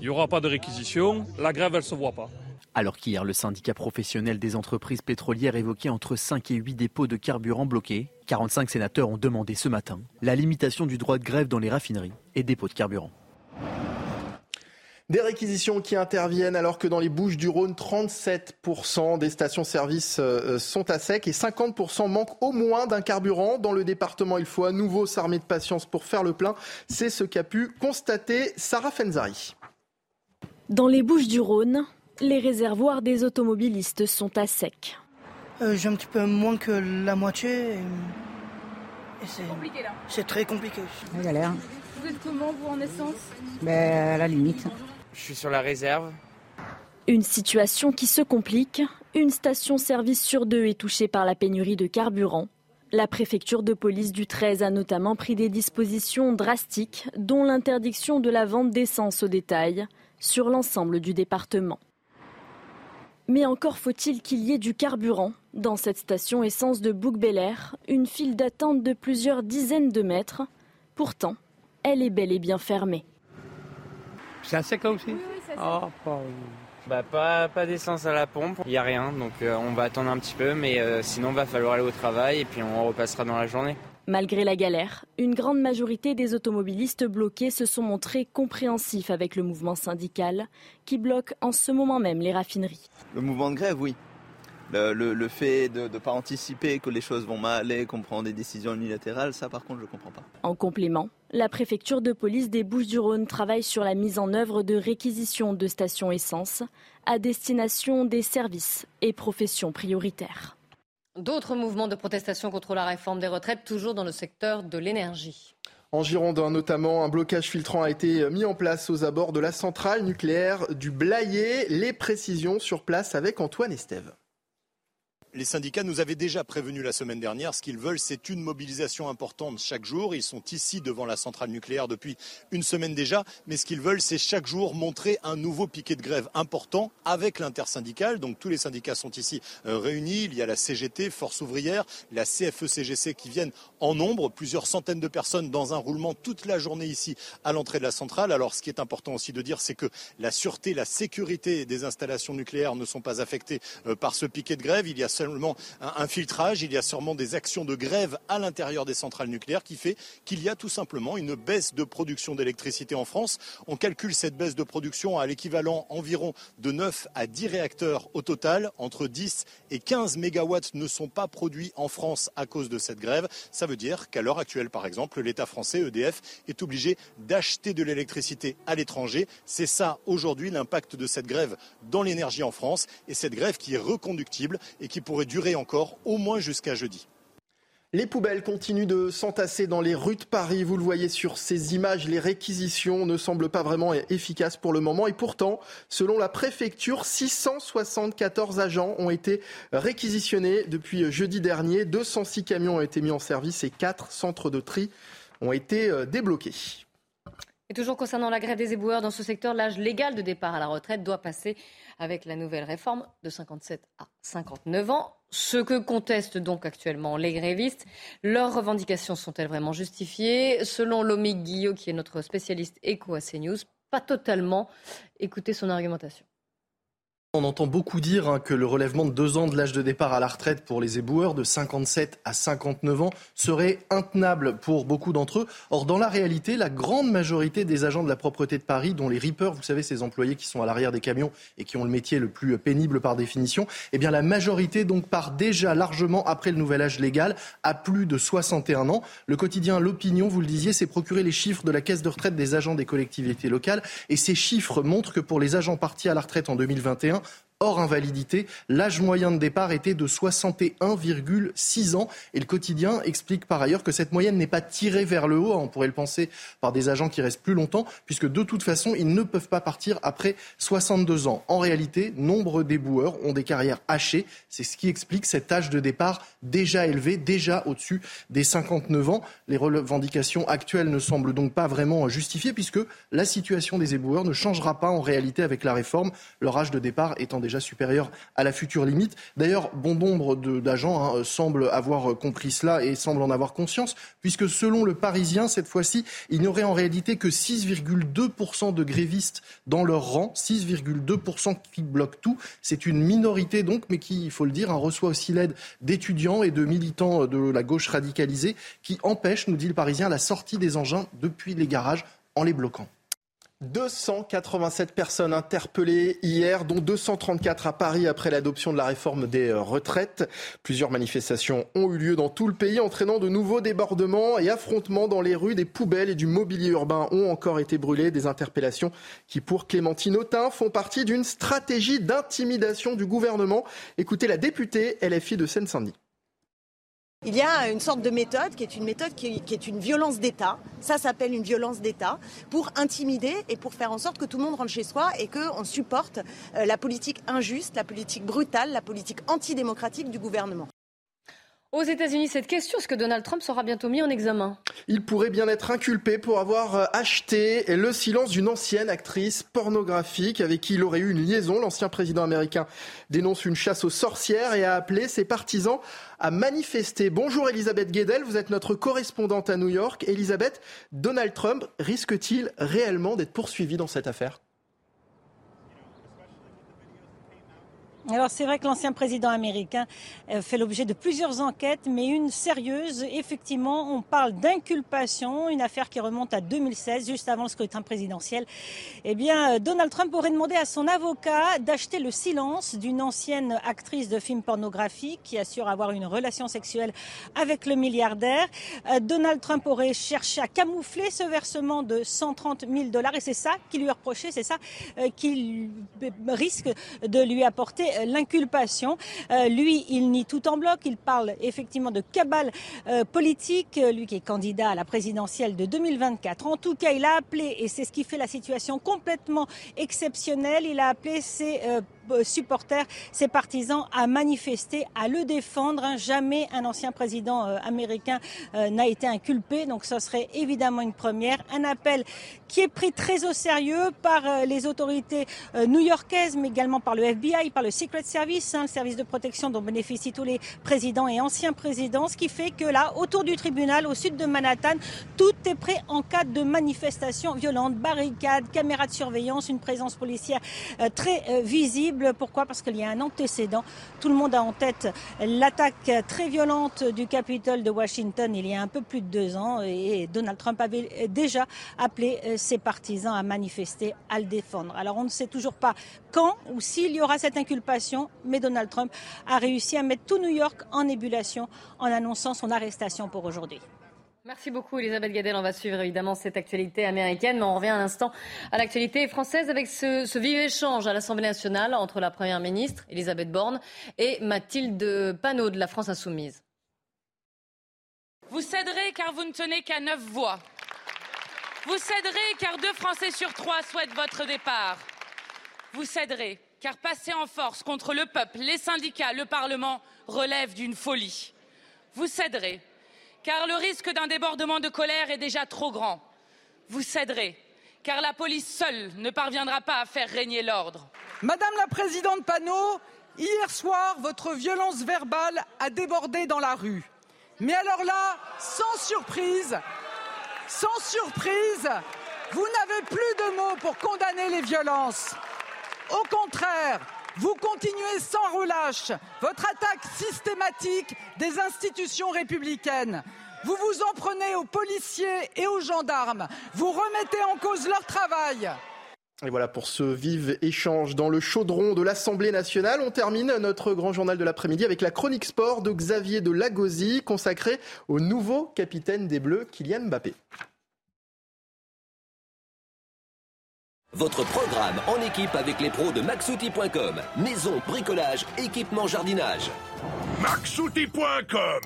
il n'y aura pas de réquisition, la grève elle ne se voit pas. Alors qu'hier, le syndicat professionnel des entreprises pétrolières évoquait entre 5 et 8 dépôts de carburant bloqués, 45 sénateurs ont demandé ce matin la limitation du droit de grève dans les raffineries et dépôts de carburant. Des réquisitions qui interviennent alors que dans les Bouches-du-Rhône, 37% des stations-service sont à sec et 50% manquent au moins d'un carburant. Dans le département, il faut à nouveau s'armer de patience pour faire le plein. C'est ce qu'a pu constater Sarah Fenzari. Dans les Bouches-du-Rhône, les réservoirs des automobilistes sont à sec. J'ai un petit peu moins que la moitié. Et c'est compliqué là. C'est très compliqué. On galère. Vous êtes comment vous en essence ? Ben, à la limite. Je suis sur la réserve. Une situation qui se complique. Une station-service sur 2 est touchée par la pénurie de carburant. La préfecture de police du 13 a notamment pris des dispositions drastiques, dont l'interdiction de la vente d'essence au détail sur l'ensemble du département. Mais encore faut-il qu'il y ait du carburant. Dans cette station essence de Bouc-Bélair, une file d'attente de plusieurs dizaines de mètres. Pourtant, elle est bel et bien fermée. C'est à sec là aussi ? Oui, c'est à sec. Oh, pardon. Bah, pas d'essence à la pompe, il n'y a rien, donc on va attendre un petit peu, mais sinon il va falloir aller au travail et puis on repassera dans la journée. Malgré la galère, une grande majorité des automobilistes bloqués se sont montrés compréhensifs avec le mouvement syndical qui bloque en ce moment même les raffineries. Le mouvement de grève, oui. Le fait de ne pas anticiper que les choses vont mal et qu'on prend des décisions unilatérales, ça par contre je ne comprends pas. En complément, la préfecture de police des Bouches-du-Rhône travaille sur la mise en œuvre de réquisitions de stations essence à destination des services et professions prioritaires. D'autres mouvements de protestation contre la réforme des retraites, toujours dans le secteur de l'énergie. En Gironde, notamment, un blocage filtrant a été mis en place aux abords de la centrale nucléaire du Blayais. Les précisions sur place avec Antoine Estève. Les syndicats nous avaient déjà prévenus la semaine dernière. Ce qu'ils veulent, c'est une mobilisation importante chaque jour. Ils sont ici devant la centrale nucléaire depuis une semaine déjà. Mais ce qu'ils veulent, c'est chaque jour montrer un nouveau piquet de grève important avec l'intersyndicale. Donc tous les syndicats sont ici réunis. Il y a la CGT, Force ouvrière, la CFE-CGC qui viennent en nombre. Plusieurs centaines de personnes dans un roulement toute la journée ici à l'entrée de la centrale. Alors ce qui est important aussi de dire, c'est que la sûreté, la sécurité des installations nucléaires ne sont pas affectées par ce piquet de grève. Il y a seulement un filtrage, il y a sûrement des actions de grève à l'intérieur des centrales nucléaires qui fait qu'il y a tout simplement une baisse de production d'électricité en France. On calcule cette baisse de production à l'équivalent environ de 9 à 10 réacteurs au total. Entre 10 et 15 mégawatts ne sont pas produits en France à cause de cette grève. Ça veut dire qu'à l'heure actuelle, par exemple, l'État français, EDF, est obligé d'acheter de l'électricité à l'étranger. C'est ça aujourd'hui l'impact de cette grève dans l'énergie en France, et cette grève qui est reconductible et qui pourrait durer encore au moins jusqu'à jeudi. Les poubelles continuent de s'entasser dans les rues de Paris. Vous le voyez sur ces images, les réquisitions ne semblent pas vraiment efficaces pour le moment. Et pourtant, selon la préfecture, 674 agents ont été réquisitionnés depuis jeudi dernier. 206 camions ont été mis en service et 4 centres de tri ont été débloqués. Et toujours concernant la grève des éboueurs, dans ce secteur, l'âge légal de départ à la retraite doit passer avec la nouvelle réforme de 57 à 59 ans. Ce que contestent donc actuellement les grévistes, leurs revendications sont-elles vraiment justifiées? Selon Lomique Guillot, qui est notre spécialiste éco à CNews, pas totalement. Écoutez son argumentation. On entend beaucoup dire que le relèvement de 2 ans de l'âge de départ à la retraite pour les éboueurs de 57 à 59 ans serait intenable pour beaucoup d'entre eux. Or, dans la réalité, la grande majorité des agents de la propreté de Paris, dont les rippers, vous savez, ces employés qui sont à l'arrière des camions et qui ont le métier le plus pénible par définition, eh bien la majorité donc part déjà largement après le nouvel âge légal à plus de 61 ans. Le quotidien L'Opinion, vous le disiez, s'est procuré les chiffres de la caisse de retraite des agents des collectivités locales, et ces chiffres montrent que pour les agents partis à la retraite en 2021, hors invalidité, l'âge moyen de départ était de 61,6 ans. Et le quotidien explique par ailleurs que cette moyenne n'est pas tirée vers le haut, on pourrait le penser, par des agents qui restent plus longtemps, puisque de toute façon, ils ne peuvent pas partir après 62 ans. En réalité, nombre d'éboueurs ont des carrières hachées. C'est ce qui explique cet âge de départ déjà élevé, déjà au-dessus des 59 ans. Les revendications actuelles ne semblent donc pas vraiment justifiées, puisque la situation des éboueurs ne changera pas en réalité avec la réforme, leur âge de départ étant déjà supérieur à la future limite. D'ailleurs, bon nombre d'agents semblent avoir compris cela et semblent en avoir conscience, puisque selon le Parisien, cette fois-ci, il n'y aurait en réalité que 6,2% de grévistes dans leur rang, 6,2% qui bloquent tout. C'est une minorité donc, mais qui, il faut le dire, reçoit aussi l'aide d'étudiants et de militants de la gauche radicalisée qui empêchent, nous dit le Parisien, la sortie des engins depuis les garages en les bloquant. 287 personnes interpellées hier, dont 234 à Paris après l'adoption de la réforme des retraites. Plusieurs manifestations ont eu lieu dans tout le pays, entraînant de nouveaux débordements et affrontements dans les rues. Des poubelles et du mobilier urbain ont encore été brûlés. Des interpellations qui, pour Clémentine Autain, font partie d'une stratégie d'intimidation du gouvernement. Écoutez la députée LFI de Seine-Saint-Denis. Il y a une sorte de méthode qui est une méthode qui est une violence d'État, ça s'appelle une violence d'État, pour intimider et pour faire en sorte que tout le monde rentre chez soi et qu'on supporte la politique injuste, la politique brutale, la politique antidémocratique du gouvernement. Aux États-Unis, cette question, est-ce que Donald Trump sera bientôt mis en examen ? Il pourrait bien être inculpé pour avoir acheté le silence d'une ancienne actrice pornographique avec qui il aurait eu une liaison. L'ancien président américain dénonce une chasse aux sorcières et a appelé ses partisans à manifester. Bonjour Elisabeth Guédel, vous êtes notre correspondante à New York. Elisabeth, Donald Trump risque-t-il réellement d'être poursuivi dans cette affaire ? Alors c'est vrai que l'ancien président américain fait l'objet de plusieurs enquêtes, mais une sérieuse. Effectivement, on parle d'inculpation, une affaire qui remonte à 2016, juste avant le scrutin présidentiel. Eh bien, Donald Trump aurait demandé à son avocat d'acheter le silence d'une ancienne actrice de films pornographiques qui assure avoir une relation sexuelle avec le milliardaire. Donald Trump aurait cherché à camoufler ce versement de $130 000 et c'est ça qui lui est reproché, c'est ça qui risque de lui apporter l'inculpation. Lui, il nie tout en bloc. Il parle effectivement de cabale politique, lui qui est candidat à la présidentielle de 2024. En tout cas, il a appelé, et c'est ce qui fait la situation complètement exceptionnelle, il a appelé ses supporters, ses partisans à manifester, à le défendre. Jamais un ancien président américain n'a été inculpé, donc ça serait évidemment une première. Un appel qui est pris très au sérieux par les autorités new-yorkaises, mais également par le FBI, par le Secret Service, le service de protection dont bénéficient tous les présidents et anciens présidents, ce qui fait que là, autour du tribunal, au sud de Manhattan, tout est prêt en cas de manifestation violente, barricades, caméras de surveillance, une présence policière très visible. Pourquoi ? Parce qu'il y a un antécédent. Tout le monde a en tête l'attaque très violente du Capitole de Washington il y a un peu plus de 2 ans et Donald Trump avait déjà appelé ses partisans à manifester, à le défendre. Alors on ne sait toujours pas quand ou s'il y aura cette inculpation, mais Donald Trump a réussi à mettre tout New York en ébullition en annonçant son arrestation pour aujourd'hui. Merci beaucoup Elisabeth Guédel, on va suivre évidemment cette actualité américaine, mais on revient un instant à l'actualité française avec ce vif échange à l'Assemblée nationale entre la Première ministre, Elisabeth Borne, et Mathilde Panot de la France Insoumise. Vous céderez car vous ne tenez qu'à 9 voix. Vous céderez car 2 Français sur 3 souhaitent votre départ. Vous céderez car passer en force contre le peuple, les syndicats, le Parlement relève d'une folie. Vous céderez, car le risque d'un débordement de colère est déjà trop grand. Vous céderez, car la police seule ne parviendra pas à faire régner l'ordre. Madame la Présidente Panot, hier soir, votre violence verbale a débordé dans la rue. Mais alors là, sans surprise, vous n'avez plus de mots pour condamner les violences. Au contraire, vous continuez sans relâche votre attaque systématique des institutions républicaines. Vous vous en prenez aux policiers et aux gendarmes. Vous remettez en cause leur travail. Et voilà pour ce vif échange dans le chaudron de l'Assemblée nationale. On termine notre grand journal de l'après-midi avec la chronique sport de Xavier de Lagosy consacrée au nouveau capitaine des Bleus, Kylian Mbappé. Votre programme en équipe avec les pros de Maxouti.com. Maison, bricolage, équipement, jardinage. Maxouti.com.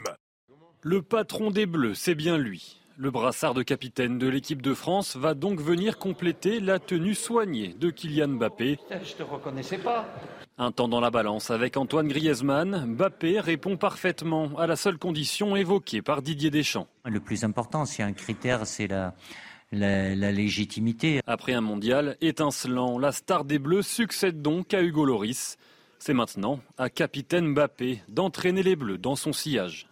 Le patron des Bleus, c'est bien lui. Le brassard de capitaine de l'équipe de France va donc venir compléter la tenue soignée de Kylian Mbappé. Je te reconnaissais pas. Un temps dans la balance avec Antoine Griezmann, Mbappé répond parfaitement à la seule condition évoquée par Didier Deschamps. Le plus important, s'il y a un critère, c'est la légitimité. Après un mondial étincelant, la star des Bleus succède donc à Hugo Lloris. C'est maintenant à capitaine Mbappé d'entraîner les Bleus dans son sillage.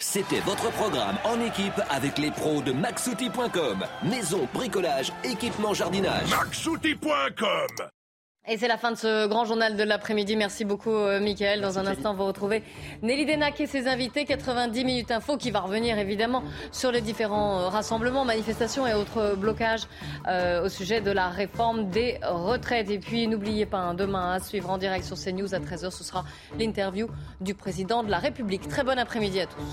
C'était votre programme en équipe avec les pros de Maxouti.com. Maison, bricolage, équipement, jardinage. Maxouti.com. Et c'est la fin de ce grand journal de l'après-midi. Merci beaucoup, Mickaël. Dans un instant, vous retrouvez Nelly Denac et ses invités. 90 minutes info qui va revenir évidemment sur les différents rassemblements, manifestations et autres blocages au sujet de la réforme des retraites. Et puis, n'oubliez pas, demain, à suivre en direct sur CNews à 13h, ce sera l'interview du président de la République. Très bon après-midi à tous.